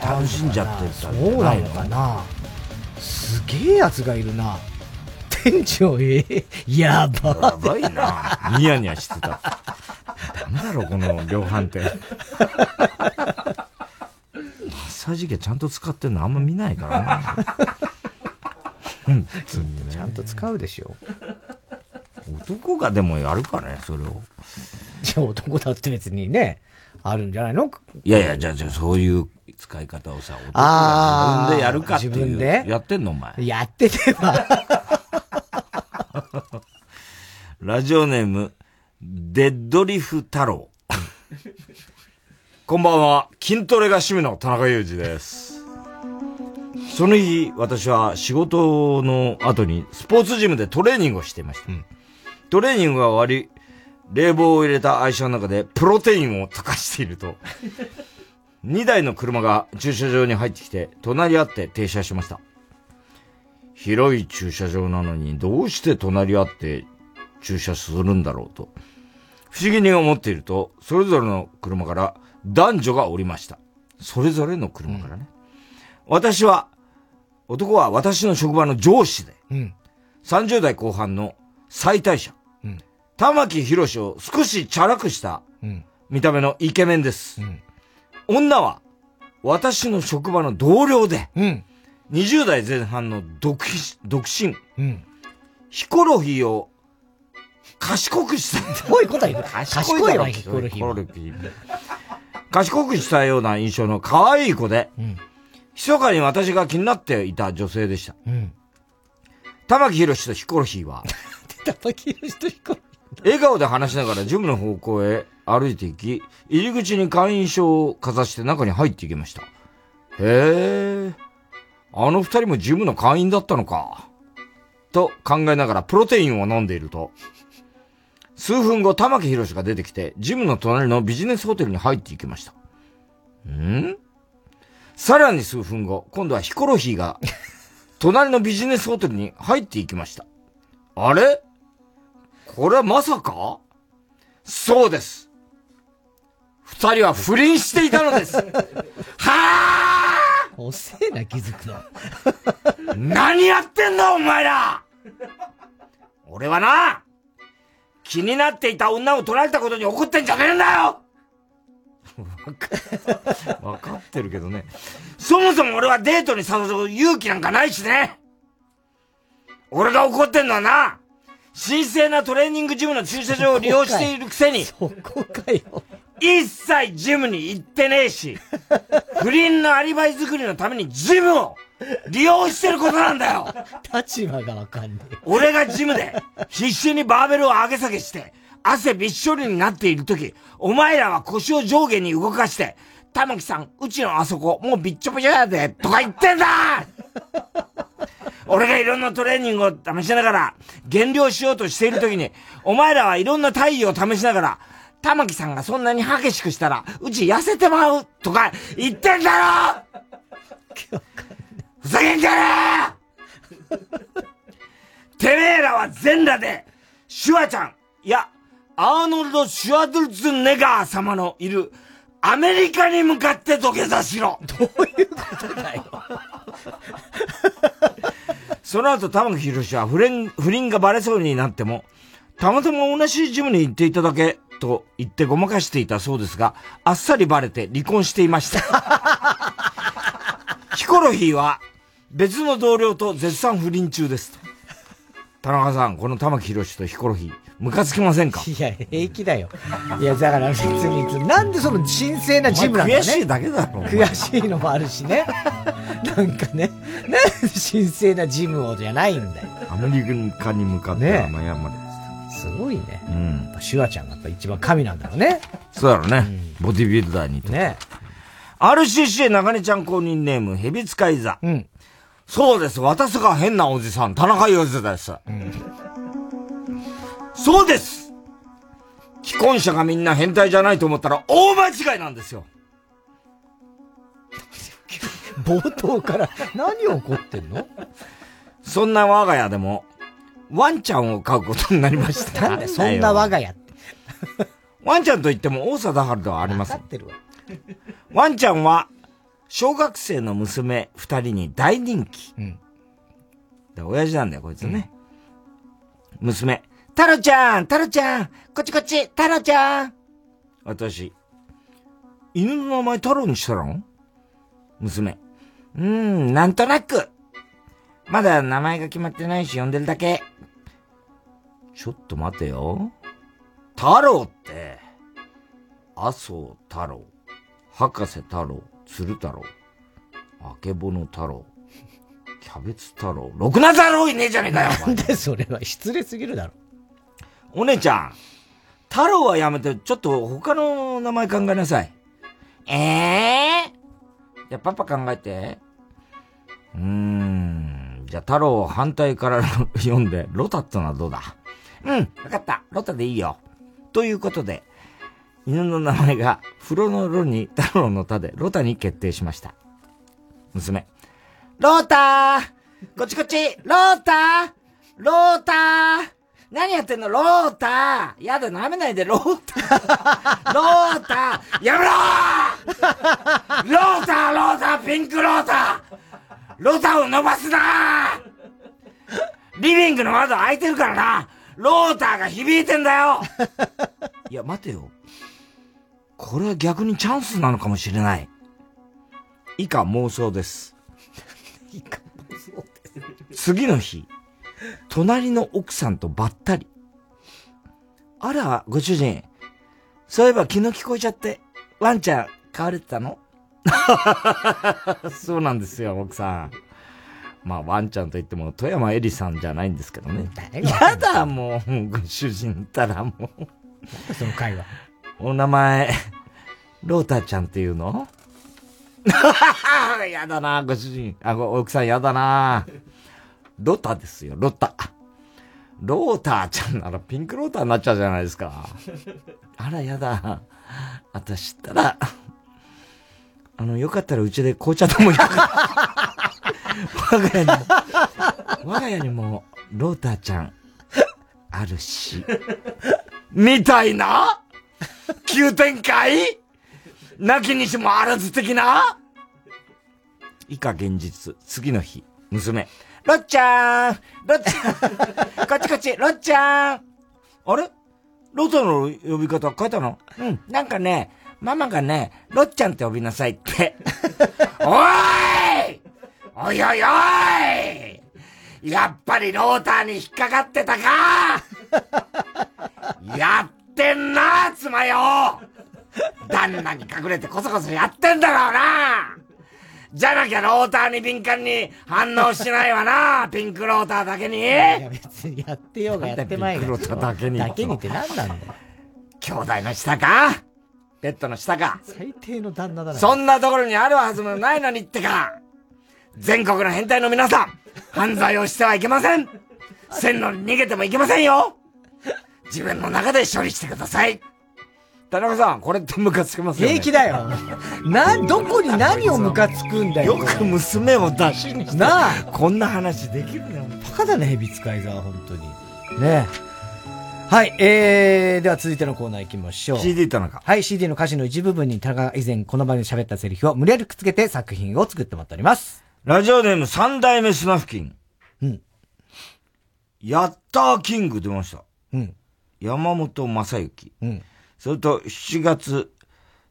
楽しんじゃってたんじゃないのかな。すげえやつがいるな。店長やばいなニヤニヤしてたなんだろうこの量販店マッサージ機ちゃんと使ってるのあんま見ないからな、ね、ちゃんと使うでしょ。男がでもやるかねそれを。じゃあ男だって別にねあるんじゃないの。いやいや、じゃあそういう使い方をさ男が自分でやるかっていう。自分でやってんのお前。やっててばラジオネームデッドリフ太郎こんばんは、筋トレが趣味の田中裕二です。その日私は仕事の後にスポーツジムでトレーニングをしていました、トレーニングが終わり、冷房を入れた愛車の中でプロテインを溶かしていると、2台の車が駐車場に入ってきて、隣り合って停車しました。広い駐車場なのにどうして隣り合って駐車するんだろうと、不思議に思っていると、それぞれの車から男女が降りました。それぞれの車からね。私は男は私の職場の上司で、うん、30代後半の妻帯者、うん、玉木宏を少しチャラくした見た目のイケメンです、うん、女は私の職場の同僚で、うん、20代前半の独身、うん、ヒコロヒーを賢くしたどういうこと言うの賢いわヒコロヒー賢くしたような印象の可愛い子で、うん、密かに私が気になっていた女性でした、うん、玉木宏とヒコロヒーは玉木宏とヒコロヒー笑顔で話しながらジムの方向へ歩いていき、入り口に会員証をかざして中に入っていきました。へえ、あの二人もジムの会員だったのかと考えながらプロテインを飲んでいると、数分後、玉木宏が出てきて、ジムの隣のビジネスホテルに入っていきました。ん？さらに数分後、今度はヒコロヒーが、隣のビジネスホテルに入っていきました。あれ？これはまさか？そうです。二人は不倫していたのです。はぁー！遅えな、気づくの。何やってんだ、お前ら！俺はな、気になっていた女を取られたことに怒ってんじゃねえんだよわかってるけどね。そもそも俺はデートに誘う勇気なんかないしね。俺が怒ってんのはな、神聖なトレーニングジムの駐車場を利用しているくせに、そこかよ。一切ジムに行ってねえし、不倫のアリバイ作りのためにジムを利用してることなんだよ。立場がわかんねえ。俺がジムで必死にバーベルを上げ下げして汗びっしょりになっているとき、お前らは腰を上下に動かして、玉木さん、うちのあそこもうびっちょびちょやでとか言ってんだ俺がいろんなトレーニングを試しながら減量しようとしているときに、お前らはいろんな体位を試しながら、玉木さんがそんなに激しくしたらうち痩せてまうとか言ってんだろふざけんじゃねえてめえらは全裸で、シュワちゃん、いや、アーノルド・シュワルツェネッガー様のいるアメリカに向かって土下座しろ。どういうことだよその後、玉木宏は不倫がバレそうになっても、たまたま同じジムに行っていただけと言ってごまかしていたそうですが、あっさりバレて離婚していましたヒコロヒーは別の同僚と絶賛不倫中ですと。田中さん、この玉木宏とヒコロヒー、ムカつきませんか？いや、平気だよ。いや、だから別に、なんでその神聖なジムなんだね。悔しいだけだろ。悔しいのもあるしね。なんかね、なんで神聖なジムをじゃないんだよ。アメリカに向かって悩まれてすごいね。うん。やっぱシュワちゃんがやっぱ一番神なんだろうね。そうだろうね。うん、ボディビルダーにとって。ね。RCC 中根ちゃん公認ネーム、ヘビ使い座。うん。そうです。私が変なおじさん、田中裕二です。うん、そうです。既婚者がみんな変態じゃないと思ったら大間違いなんですよ。冒頭から何を怒ってんの？そんな我が家でもワンちゃんを飼うことになりました。なんでそんな我が家って。ワンちゃんといっても大貞治ではありません。分かってるわ。ワンちゃんは小学生の娘二人に大人気、うん、で親父なんだよこいつね、うん、娘、タロちゃん、タロちゃん、こっちこっち、タロちゃん。私、犬の名前タロにしたの？娘、なんとなく、まだ名前が決まってないし呼んでるだけ。ちょっと待てよ、タロって麻生太郎、博士太郎、鶴太郎、あけぼの太郎、キャベツ太郎、ろくな太郎いねえじゃねえかよ。なんでそれは失礼すぎるだろ。お姉ちゃん、太郎はやめてちょっと他の名前考えなさい。じゃあパパ考えて。じゃあ太郎を反対から読んでロタってのはどうだ？わかった、ロタでいいよ。ということで、犬の名前が風呂のロに太郎の田でロタに決定しました。娘、ロター、こっちこっち、ロター、ロター、何やってんのロター、やだ舐めないでロター、ロター、やめろーロター、ロター、ピンクロター、ロタを伸ばすなーリビングの窓開いてるからな、ローターが響いてんだよいや待てよ、これは逆にチャンスなのかもしれない。以下妄想です以下妄想です次の日、隣の奥さんとばったり。あらご主人、そういえば昨日聞こえちゃってワンちゃん飼われてたのそうなんですよ奥さん。まあワンちゃんといっても富山エリさんじゃないんですけどね。やだもうご主人ったらもうその会話。お名前ロータちゃんっていうのやだなご主人、あご奥さんやだな。ロタですよロタ。ローターちゃんならピンクローターになっちゃうじゃないですか。あらやだ。私ったら、よかったらうちで紅茶ともよかった。我が家にもローターちゃんあるし。みたいな急展開なきにしもあらず的な。以下現実、次の日、娘。ロッちゃーんロッちゃーんこっちこっちロッちゃーん。あれロタの呼び方変えたの？うん。なんかね、ママがね、ロッちゃんって呼びなさいって。おーいおいおいおい、やっぱりローターに引っかかってたかやってんな、妻よ旦那に隠れてこそこそやってんだろうな。じゃなきゃローターに敏感に反応しないわなピンクローターだけに。いや別にやってようがやってまいがピンクローターだけにって何なんだよ。兄弟の下かペットの下か、最低の旦那だな。そんなところにあるはずもないのにってか全国の変態の皆さん、犯罪をしてはいけません。線路に逃げてもいけませんよ。自分の中で処理してください。田中さん、これってムカつきますよね。平気だよどこに何をムカつくんだよ。よく娘を出しにしてなあ、こんな話できるね。バカだね、ヘビ使い座は本当にね。はい、では続いてのコーナー行きましょう。 CD 田中。はい、 CD の歌詞の一部分に田中が以前この場で喋ったセリフを無理やりくっつけて作品を作ってもらっております。ラジオネーム三代目スナフキン。うん。ヤッターキング出ました。うん。山本正幸。うん。それと7月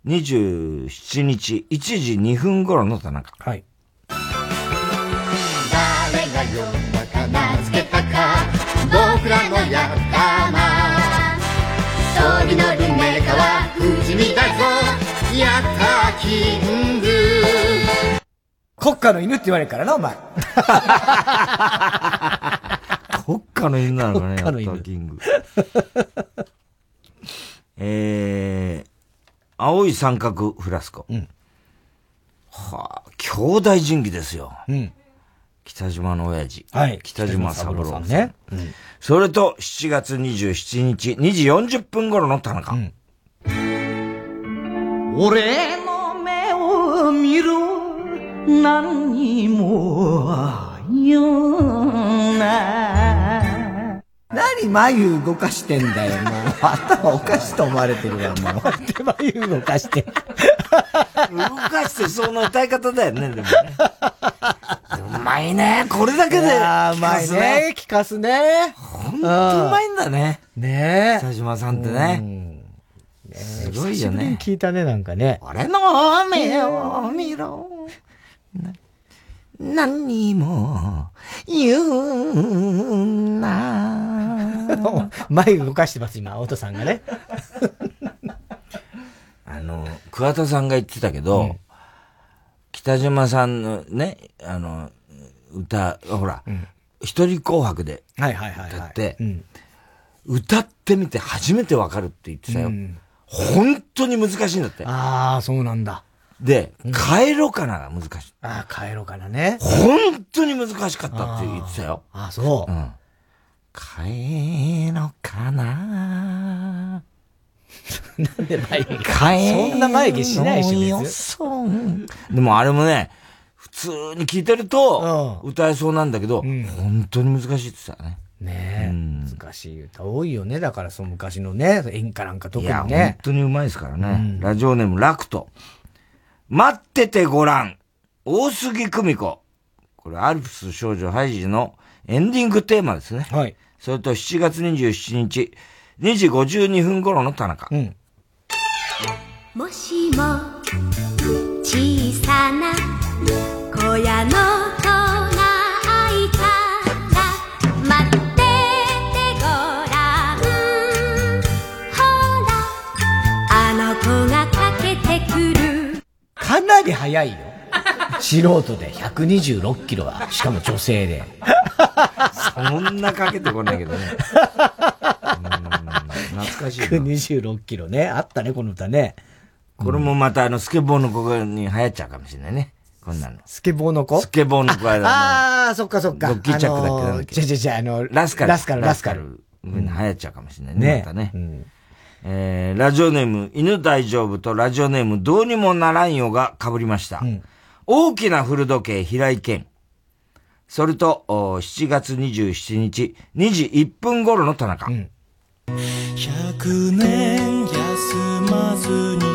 27日1時2分頃の田中。はい。誰が世の中名付けたか、僕らのやったま。飛び乗るメーカーはうちにだぞ、やったキング。国家の犬って言われるからなお前。国家の犬なのかね、やったキング。青い三角フラスコ。うん、はあ、兄弟仁義ですよ。うん、北島の親父。はい。北島三郎さんね。うん、それと、7月27日、2時40分頃の田中。うん、俺の目を見ろ、何にも言うな。何眉動かしてんだよ、もう。頭おかしいと思われてるやん、もう。手眉動かして。動かして、そんな歌い方だよね、でもね。うまいね。これだけで。ああ、うまいね。聞かすね。ほんとうまいんだね。ねえ。北島さんってね。すごいよね。聞いたね、なんかね。俺の目を見ろ。何にも言うな。眉動かしてます今、青戸さんがね。桑田さんが言ってたけど、うん、北島さんのね、歌、ほら、うん、一人紅白で歌って、歌ってみて初めてわかるって言ってたよ。うん、本当に難しいんだって。ああ、そうなんだ。で、帰ろうかなが難しい。ああ、帰ろうかなね。本当に難しかったって言ってたよ。ああ、そう。うん。帰ろうかななんで眉毛そんな眉毛しないし別に。でもあれもね、普通に聴いてると、歌えそうなんだけど、うん、本当に難しいって言ってたね。ねえ、うん、難しい歌多いよね。だからその昔のね、演歌なんか特にね。いや、本当にうまいですからね。うん、ラジオネームラクト。待っててごらん。大杉久美子。これアルプス少女ハイジのエンディングテーマですね。はい。それと7月27日、2時52分頃の田中。うん。もしも小さな小屋のかなり早いよ。素人で126キロは、しかも女性で。そんなかけてこないけどね。懐かしい。126キロね。あったね、この歌ね。これもまたスケボーの子に流行っちゃうかもしれないね。こんなの。スケボーの子？スケボーの子はそっかそっか。ドッキーチャックだっけなんだっけ。ラスカル。ラスカル。みんな流行っちゃうかもしれないね。またね。うんラジオネーム、犬大丈夫とラジオネーム、どうにもならんよが被りました。うん、大きな古時計、平井堅。それと、7月27日、2時1分頃の田中。うん、100年休まずに、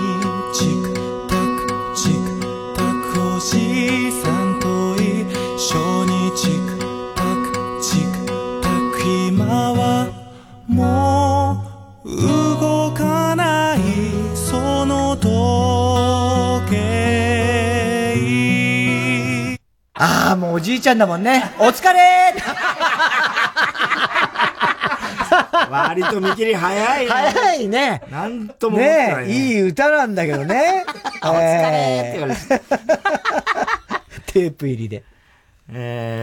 チクタク、チクタク、星さんと一緒に、チクタク、チクタク、今は、もう、動かないその時計。ああ、もうおじいちゃんだもんね。お疲れ割と見切り早いね。早いね。なんとも思ってないね。いい歌なんだけどね。お疲れって言われてテープ入りで。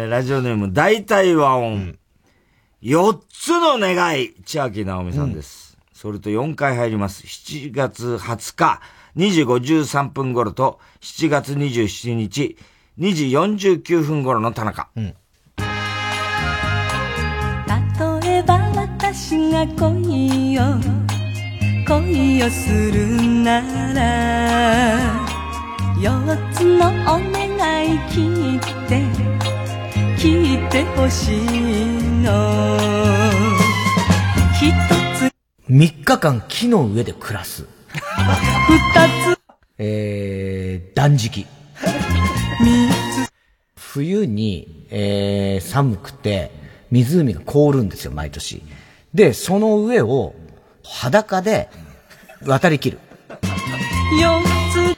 ラジオネーム大体和音。4つの願い。千秋直美さんです。それと4回入ります。7月20日、2時53分頃と、7月27日、2時49分頃の田中。うん。例えば私が恋をするなら、4つのお願い聞いてほしいの。3日間木の上で暮らす。2つ。断食。3つ。冬に、寒くて、湖が凍るんですよ、毎年。で、その上を、裸で、渡り切る。4つ。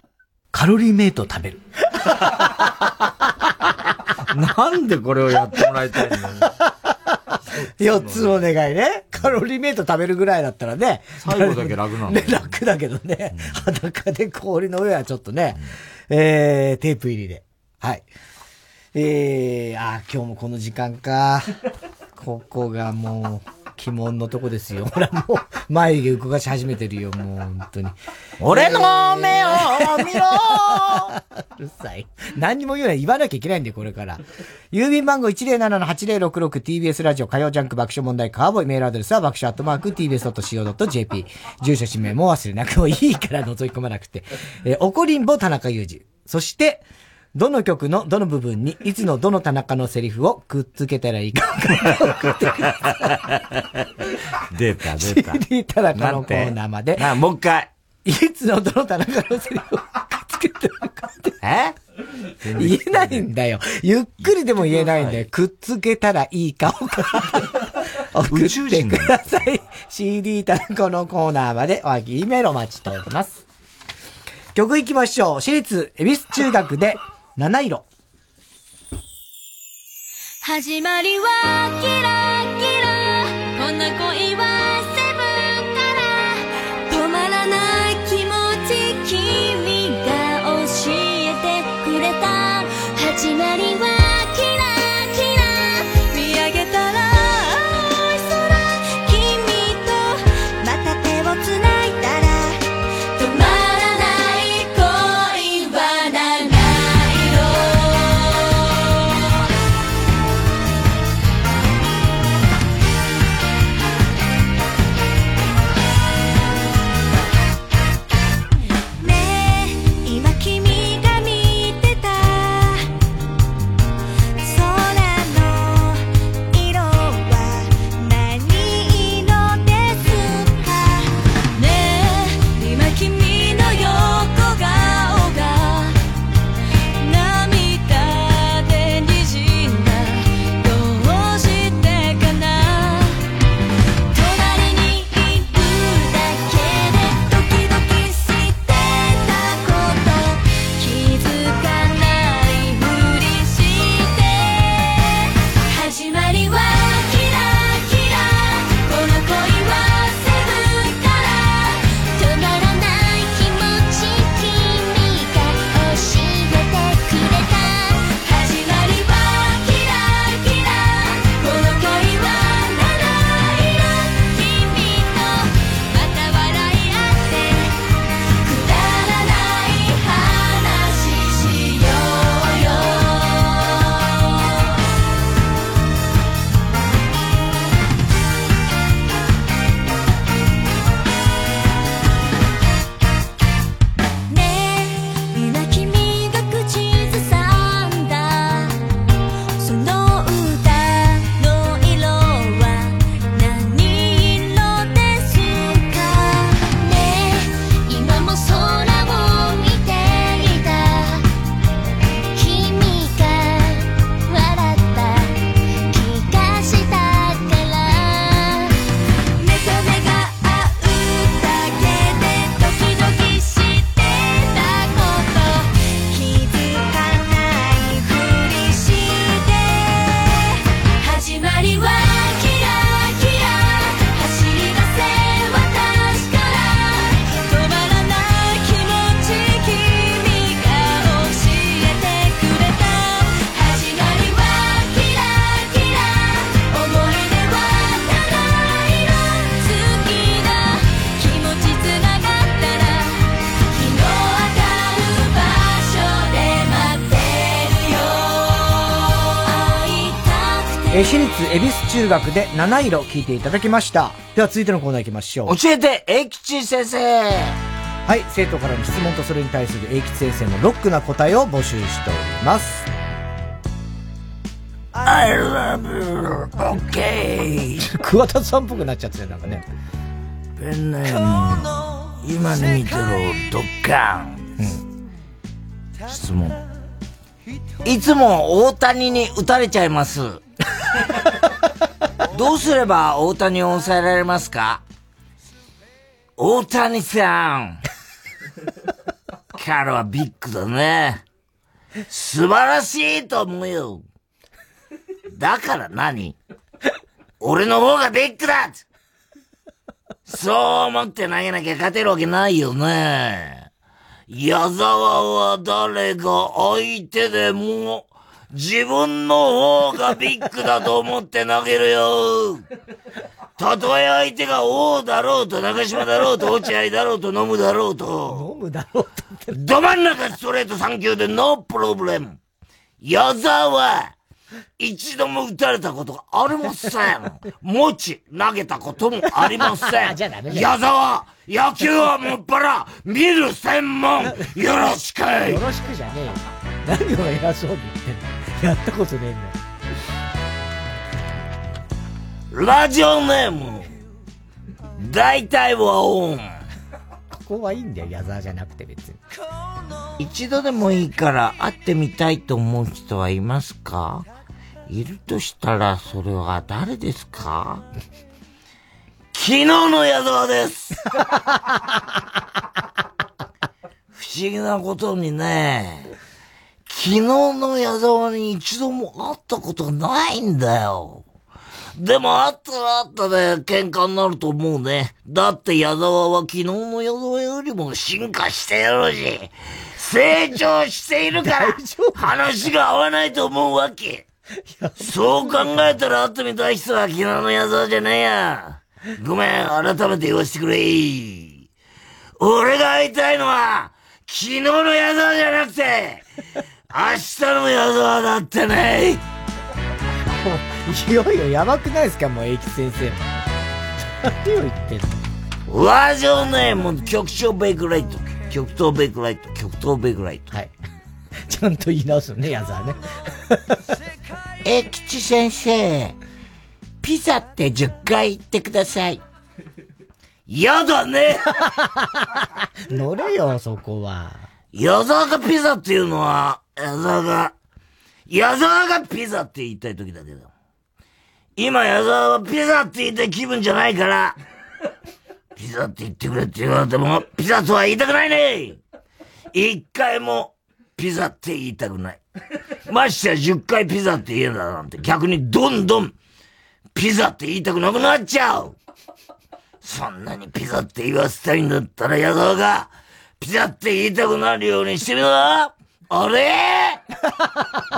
カロリーメイトを食べる。なんでこれをやってもらいたいの4つのお願いね。カロリーメイト食べるぐらいだったらね。最後だけ楽なんだよね。楽だけどね。裸で氷の上はちょっとね。テープ入りで。はい。今日もこの時間か。ここがもう、鬼門のとこですよ。ほらもう、眉毛動かし始めてるよ、もう、本当に。俺の目を見ろうるさい。何にも言うな、言わなきゃいけないんで、これから。郵便番号 107-8066 TBS ラジオ火曜ジャンク爆笑問題カーボーイメールアドレスは爆笑アットマーク tbs.co.jp。住所氏名も忘れなくてもいいから覗き込まなくて。おこりんぼ田中裕二。そして、どの曲のどの部分にいつのどの田中のセリフをくっつけたらいいか送ってください。出た。CD 田中のコーナーまで。もう一回。いつのどの田中のセリフをくっつけたらいいかって。言えないんだよ。ゆっくりでも言えないんだよ。くっつけたらいいかを送ってください。CD 田中のコーナーまでおはぎメロ待ちしております。曲行きましょう。私立恵比寿中学で。七色。始まりはキラキラ、こんな恋はセブンから、止まらない気持ち君が教えてくれた。始まりはキラキラ、見上げたら青い空、君とまた手をつないだら、私立恵比寿中学で七色聞いていただきました。では続いてのコーナー行きましょう。教えて英吉先生。はい、生徒からの質問とそれに対する英吉先生のロックな答えを募集しております。 I love you, OK。 桑田さんっぽくなっちゃってるなんかね。ペンネーム今に見てろドッカン、うん、質問。いつも大谷に打たれちゃいますどうすれば大谷を抑えられますか？大谷さん彼はビッグだね。素晴らしいと思うよ。だから何？俺の方がビッグだ！そう思って投げなきゃ勝てるわけないよね。矢沢は誰が相手でも自分の方がビッグだと思って投げるよ。たとえ相手が王だろうと中島だろうと落合だろうと飲むだろうとってど真ん中ストレート3球でノープロブレム。矢沢一度も打たれたことがありません。持ち投げたこともありません。矢沢、野球はもっぱら見る専門。よろしく。よろしくじゃねえよ。何を偉そうに言ってんの。やったことねえんだよ。ラジオネーム大体はオン。ここはいいんだよ、矢沢じゃなくて別に。一度でもいいから会ってみたいと思う人はいますか？いるとしたらそれは誰ですか？昨日の矢沢です不思議なことにね、昨日の矢沢に一度も会ったことがないんだよ。でも会ったら会ったで喧嘩になると思うね。だって矢沢は昨日の矢沢よりも進化してるし成長しているから話が合わないと思うわけ。そう考えたら会ってみたい人は昨日の矢沢じゃねえや。ごめん、改めて言わせてくれ。俺が会いたいのは昨日の矢沢じゃなくて明日の矢沢だってね。いよいよやばくないですか、もう英吉先生。何を言ってんの。ラジオネーム局長ベイクライト。極東ベイクライト。極東ベイクライト。はいちゃんと言い直すね、矢沢ね英吉先生、ピザって10回言ってください。やだね乗れよ、そこは。矢沢がピザっていうのは、矢沢がピザって言いたい時だけど、今矢沢はピザって言いたい気分じゃないからピザって言ってくれって言われてもピザとは言いたくないね。一回もピザって言いたくない。ましてや10回ピザって言えんだなんて、逆にどんどんピザって言いたくなくなっちゃう。そんなにピザって言わせたいんだったら矢沢がピザって言いたくなるようにしてみろ。あれ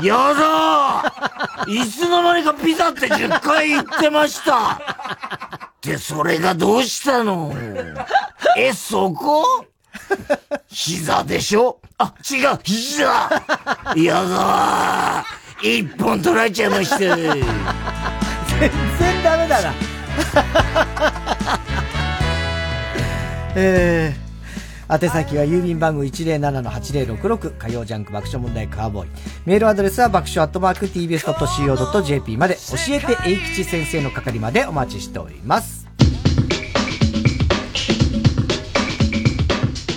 やだーいつの間にかピザって10回言ってましたで、それがどうしたのそこ膝でしょ。あ、違う、膝やだー、一本取られちゃいました全然ダメだな宛先は郵便番号 107-8066 火曜ジャンク爆笑問題カーボーイ。メールアドレスは爆笑@tbs.co.jp まで。教えて英吉先生の係までお待ちしております。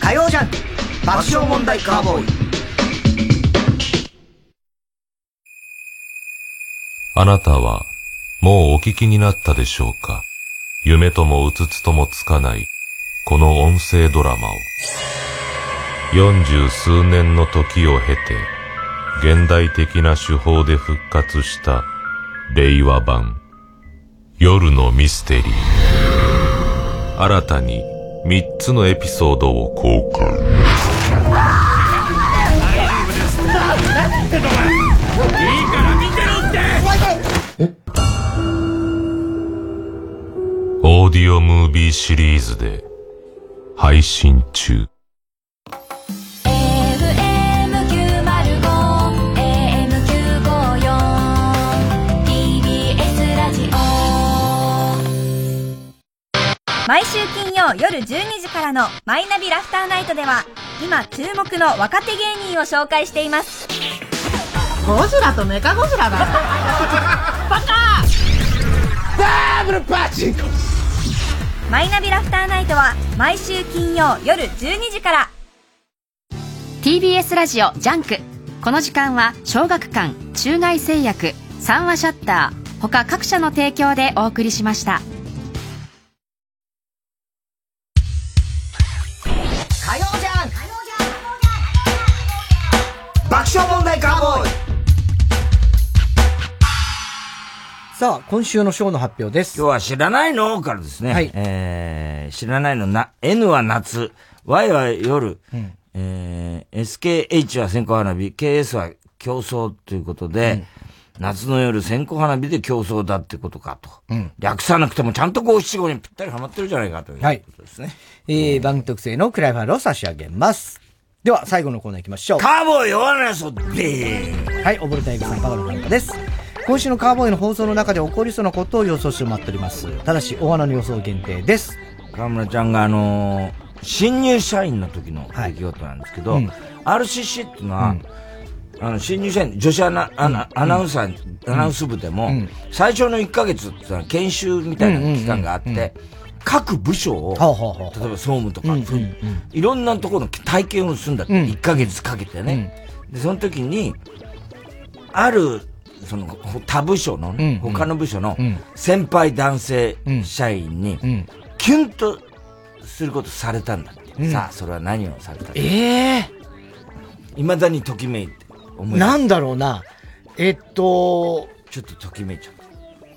火曜ジャンク爆笑問題カーボーイ。あなたはもうお聞きになったでしょうか。夢ともうつつともつかないこの音声ドラマを40数年の時を経て現代的な手法で復活した令和版夜のミステリー。新たに3つのエピソードを公開。オーディオムービーシリーズで配信中。週金曜夜12時からのマイナビラフターナイトでは、今注目の若手芸人を紹介しています。ゴジラとメカゴジラだよバカダブルパチンコ。マイナビラフターナイトは毎週金曜夜12時から。 TBS ラジオジャンク。この時間は小学館、中外製薬、三和シャッター他各社の提供でお送りしました。火曜ジャンク爆笑問題カーボーイ。さあ今週のショーの発表です。今日は知らないのからですね、はい、知らないのな N は夏 Y は夜、うんSKH は線香花火 KS は競争ということで、うん夏の夜、線香花火で競争だってことかと。うん、略さなくてもちゃんと五七五にぴったりはまってるじゃないかということですね。はい、番組特製のクライファイルを差し上げます。では、最後のコーナー行きましょう。カーボーイ弱なやそでーはい、溺れたエビさん、パワーのカンカです。今週のカーボーイの放送の中で起こりそうなことを予想してもらっております。ただし、大穴の予想限定です。河村ちゃんが新入社員の時の出来事なんですけど、はいうん、RCC っていうのは、うん新入社員、女子アナウンサー、アナウンス部でも、最初の1ヶ月ってのは研修みたいな期間があって、各部署を、例えば総務とか、いろんなところの体験をするんだって、1ヶ月かけてね。で、その時に、ある、その、他部署の、他の部署の先輩男性社員に、キュンとすることされたんだって。さあ、それは何をされたのか。未だにときめいて。なんだろうな。ちょっとときめいちゃ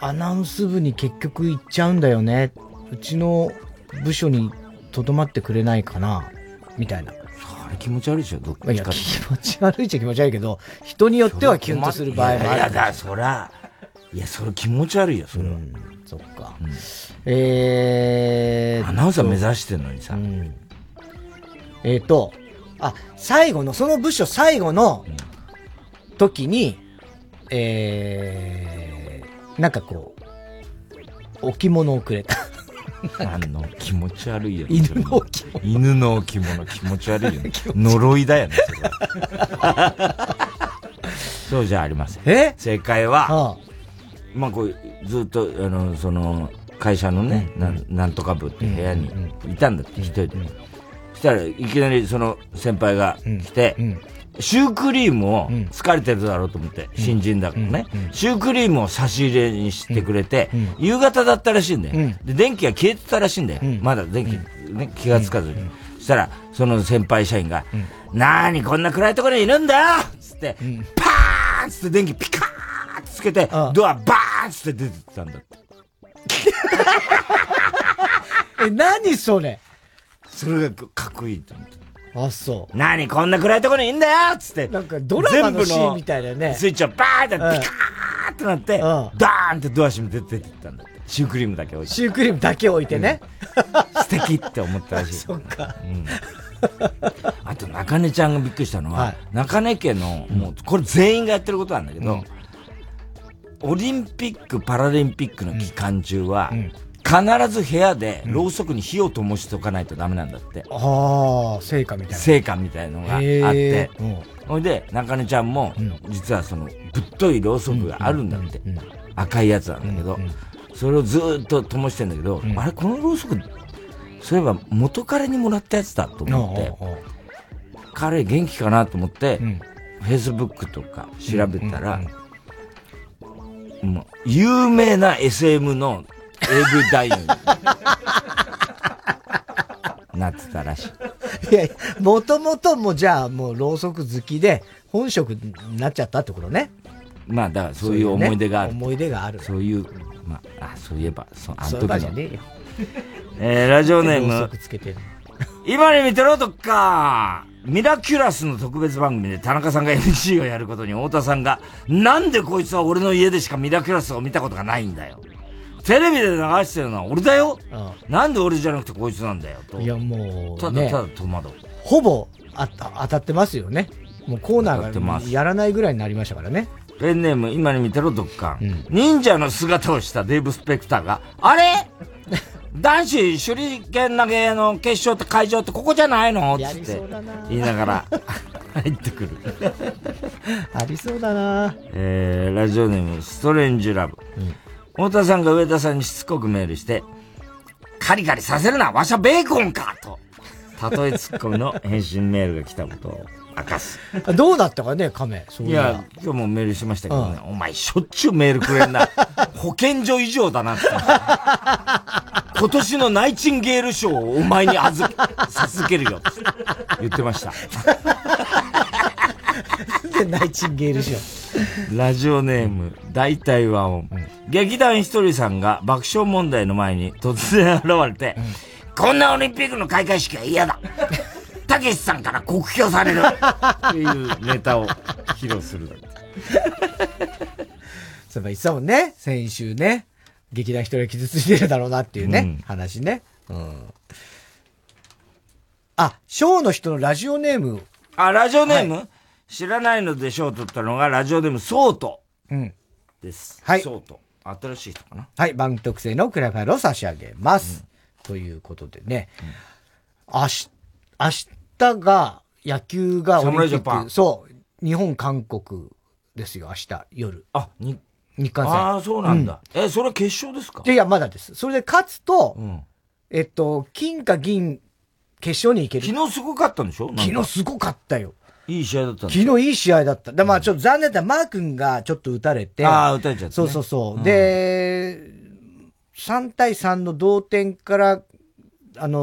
う。アナウンス部に結局行っちゃうんだよね。うちの部署にとどまってくれないかな。みたいな。あれ気持ち悪いでしょ、どっかいや、気持ち悪いっちゃ気持ち悪いけど、人によってはキュンとする場合もある。いやだ、そら。いや、それ気持ち悪いよ、それは。うん、そっか。うん、アナウンサー目指してんのにさ。うん、最後の、その部署最後の、うん時に、なんかこう、置物をくれた。気持ち悪いよね。犬の置物。犬の置物気持ち悪いよね。呪いだよね、それそうじゃありません。正解は、まあこう、ずっと、その、会社のね、なんとか部って部屋にいたんだって、一人で。そしたらいきなりその先輩が来て、シュークリームを疲れてるだろうと思って、新人だからね、シュークリームを差し入れにしてくれて、夕方だったらしいんだよ、で、電気が消えてたらしいんだよ。まだ電気、ね、気がつかずに。そしたら、その先輩社員が、なーにこんな暗いところにいるんだよつって、パーンつって電気ピカーンつけて、ドアバーンつって出てったんだって。何それそれがかっこいいと思って。あ、そう。何こんな暗いところにいんだよっつって。なんかドラマのシーンみたいだよね。スイッチをバーンってピカーってなって、ダーンってドア閉めて出てったんだって。シュークリームだけ置いて。シュークリームだけ置いてね。素敵って思ったらしい。そっか。あと、中根ちゃんがびっくりしたのは、中根家の、もう、これ全員がやってることなんだけど、オリンピック・パラリンピックの期間中は、必ず部屋でろうそくに火を灯しておかないとダメなんだって。ああ、聖火みたいな。聖火みたいなのがあって。ほいで、中根ちゃんも、実はその、ぶっといろうそくがあるんだって。赤いやつなんだけど、それをずーっと灯してんだけど、あれ、このろうそく、そういえば元彼にもらったやつだと思って、彼元気かなと思って、Facebook とか調べたら、有名な SM の、AV 大臣なってたらしい。いや、もともともじゃあもうろうそく好きで本職になっちゃったってことね。まあだからそういう思い出がある。思い出がある。そういう、まあ、そういえば、あの時の。ラジオネーム。ろうそくつけてる。今に見てろとか。ミラキュラスの特別番組で田中さんが MC をやることに太田さんが、なんでこいつは俺の家でしかミラキュラスを見たことがないんだよ。テレビで流してるのは俺だよ、なんで俺じゃなくてこいつなんだよと。いやもう、ただただ戸惑う。ほぼ当たってますよね。もうコーナーがやらないぐらいになりましたからね。ペンネーム、今に見てろドッカン。忍者の姿をしたデーブ・スペクターが、あれ男子手裏剣投げの決勝って会場ってここじゃないのって言いながら入ってくるありそうだな、ラジオネームストレンジラブ、うん、太田さんが上田さんにしつこくメールして、カリカリさせるなわしゃベーコンかと例えツッコミの返信メールが来たことを明かすどうだったかね亀、そう いや今日もメールしましたけどね、うん、お前しょっちゅうメールくれんな保健所以上だなって今年のナイチンゲール賞をお前に授けるよって言ってましたでナイチンゲール賞ラジオネーム大体和音、うん、劇団ひとりさんが爆笑問題の前に突然現れて、うん、こんなオリンピックの開会式は嫌だたけしさんから酷評されるっていうネタを披露するそういえば言ってたもんね、先週ね、劇団一人が傷ついてるだろうなっていうね、うん、話ね、うん、あ、ショーの人のラジオネーム、あ、ラジオネーム、はい、知らないのでショーを取ったのがラジオネームソートです、うん、はい、ソート新しい人かな、はい、番組特製のクラファイルを差し上げます、うん、ということでね、うん、明日が野球がオリンピック、侍ジャパン、そう、日本韓国ですよ、明日夜。あ、日韓戦。ああ、そうなんだ。うん、それは決勝ですか？いや、まだです。それで勝つと、うん、金か銀、決勝に行ける。昨日すごかったんでしょ？昨日すごかったよ。いい試合だったんです。昨日いい試合だった。で、まあちょっと残念だった、マー君がちょっと打たれて。ああ、打たれちゃった、ね。そうそうそう。うん、で、3対3の同点から、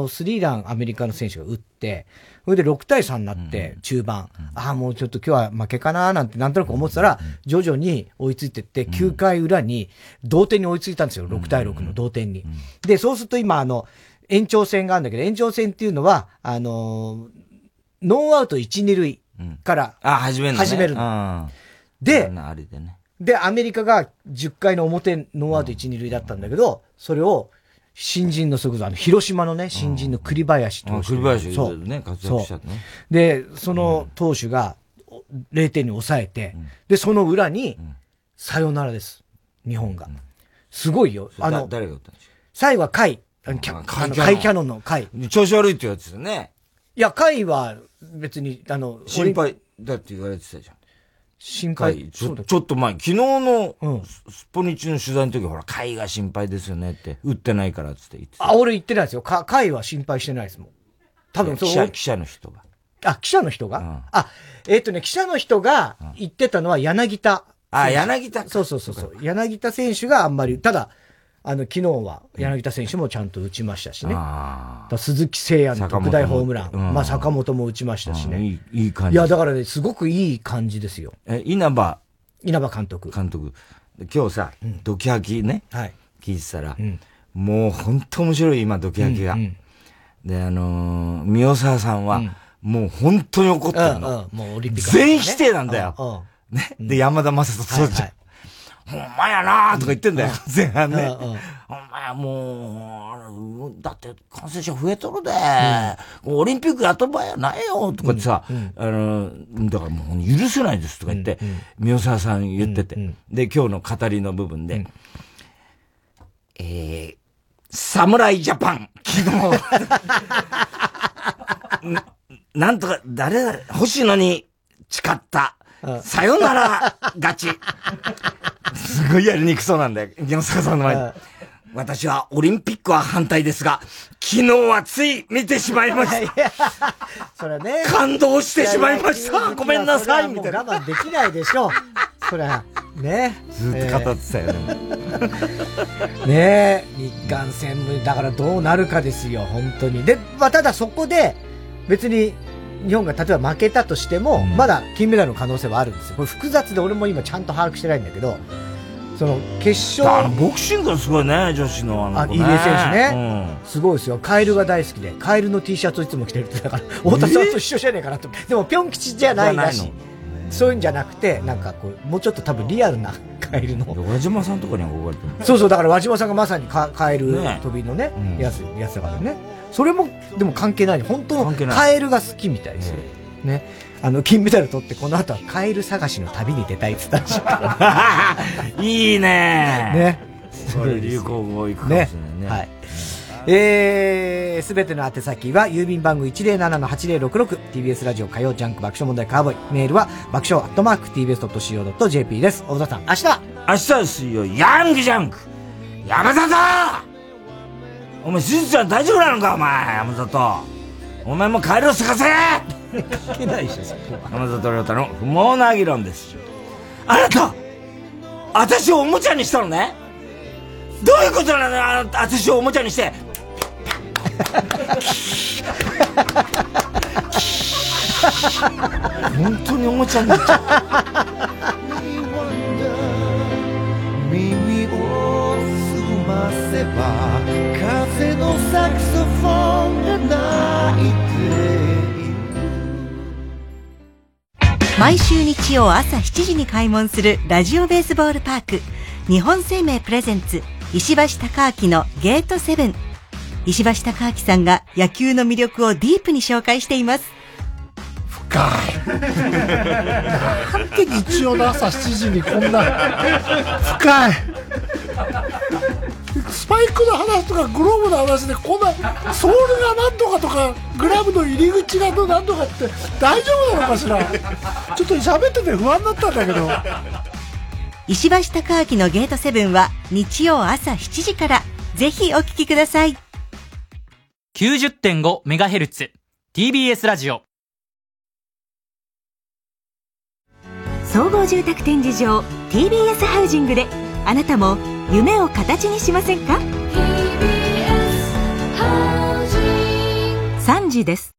スリーランアメリカの選手が打って、それで6対3になって、中盤、うんうん、ああ、もうちょっと今日は負けかなーなんてなんとなく思ってたら、徐々に追いついてって、9回裏に同点に追いついたんですよ、6対6の同点に。うんうんうん、で、そうすると今、延長戦があるんだけど、延長戦っていうのは、ノーアウト1、2塁から、うん、始めるの、あー。で、あれでね。で、アメリカが10回の表、ノーアウト1、2塁だったんだけど、うん、それを、新人の、それこそ広島のね、新人の栗林投手。栗林、そう。ね、活躍しちゃってね。で、その投手が0点に抑えて、うん、で、その裏に、さよならです。日本が。うん、すごいよ。誰が打ったんですか？最後は甲斐。甲斐キャノンの甲斐。調子悪いってやつですよね。いや、甲斐は別に、心配だって言われてたじゃん。心配。ちょっと前、昨日のスポニチの取材の時、ほら、甲斐が心配ですよねって、打ってないからって言ってた。あ、俺言ってないですよ。甲斐は心配してないですもん。多分そう。記者の人が。あ、記者の人が、うん、あ、記者の人が言ってたのは柳田。あ、柳田。そう。柳田選手があんまり、ただ、昨日は柳田選手もちゃんと打ちましたしね。ああ。鈴木誠也の特大ホームラン。うん、まあ、坂本も打ちましたしね。うん、いい感じ。いや、だからね、すごくいい感じですよ。稲葉監督。今日さ、うん、ドキハキね。はい。聞いてたら、うん、もう本当面白い、今、ドキハキが。うんうん、で、宮沢さんは、うん、もう本当に怒ってるの。うん、もうオリンピック、ね。全否定なんだよ。うん、ね。で、山田雅人そうちゃん。はいはい、ほんまやなーとか言ってんだよ、前半ね。ほんまや、もう、だって感染者増えとるで、うん、オリンピックやっとる場合はないよとかってさ、うん、だからもう許せないですとか言って、うんうん、宮沢さん言ってて、うんうん、で、今日の語りの部分で、うん、侍ジャパン、昨日なんとか、星野に誓った、さよなら勝ち。すごいやりにくそうなんだよ、宮沢さんの前に。私はオリンピックは反対ですが、昨日はつい見てしまいました。それね。感動してしまいました。ごめんなさい。みたいな。我慢できないでしょう。それはね。ずっと語ってたよね。ねえ、日韓戦もだからどうなるかですよ、本当に。で、まあ、ただそこで別に。日本が例えば負けたとしても、まだ金メダルの可能性はあるんですよ。これ複雑で俺も今ちゃんと把握してないんだけど、その決勝。ボクシングがすごいね、女子のね。入江選手ね、うん。すごいですよ。カエルが大好きで、カエルの T シャツをいつも着てるって、だから、太田さんと一緒じゃねえかなと。でも、ぴょん吉じゃないらしい。そういうんじゃなくて、なんかこう、もうちょっと多分リアルなカエルの。和島さんとかに憧れてる。そうそう、だから和島さんがまさにカエル飛びのね、うん、やつだからね。それも、でも関係ない。本当のカエルが好きみたいですよ。ね。金メダル取って、この後はカエル探しの旅に出たいって言ったらしい。いいね。ね。それ流行語いくかもしれないね。ね、はい。すべての宛先は郵便番号 107-8066 TBS ラジオ火曜ジャンク爆笑問題カーボーイ、メールは爆笑@tbs.co.jp です。小田さん、明日は水曜ヤングジャンク山里、お前しずちゃん大丈夫なのか、お前山里お前も帰りを咲かせかけないでしょそこは。山里亮太の不毛な議論です。あなた私をおもちゃにしたのね。どういうことなの、あなた私をおもちゃにして本当におもちゃになっちゃった耳を澄ませば風のサクソフォンが鳴いている。毎週日曜朝7時に開門するラジオベースボールパーク、日本生命プレゼンツ石橋貴明のゲートセブン。石橋貴明さんが野球の魅力をディープに紹介しています。深いなんて日曜の朝7時にこんな深いスパイクの話とかグローブの話でこんなソールが何とかとかグラブの入り口が何とかって大丈夫なのかしら。ちょっと喋ってて不安になったんだけど。石橋貴明のゲートセブンは日曜朝7時からぜひお聞きください。 90.5MHz TBS ラジオ総合住宅展示場 TBS ハウジングであなたも夢を形にしませんか。 TBS ハウジング3時です。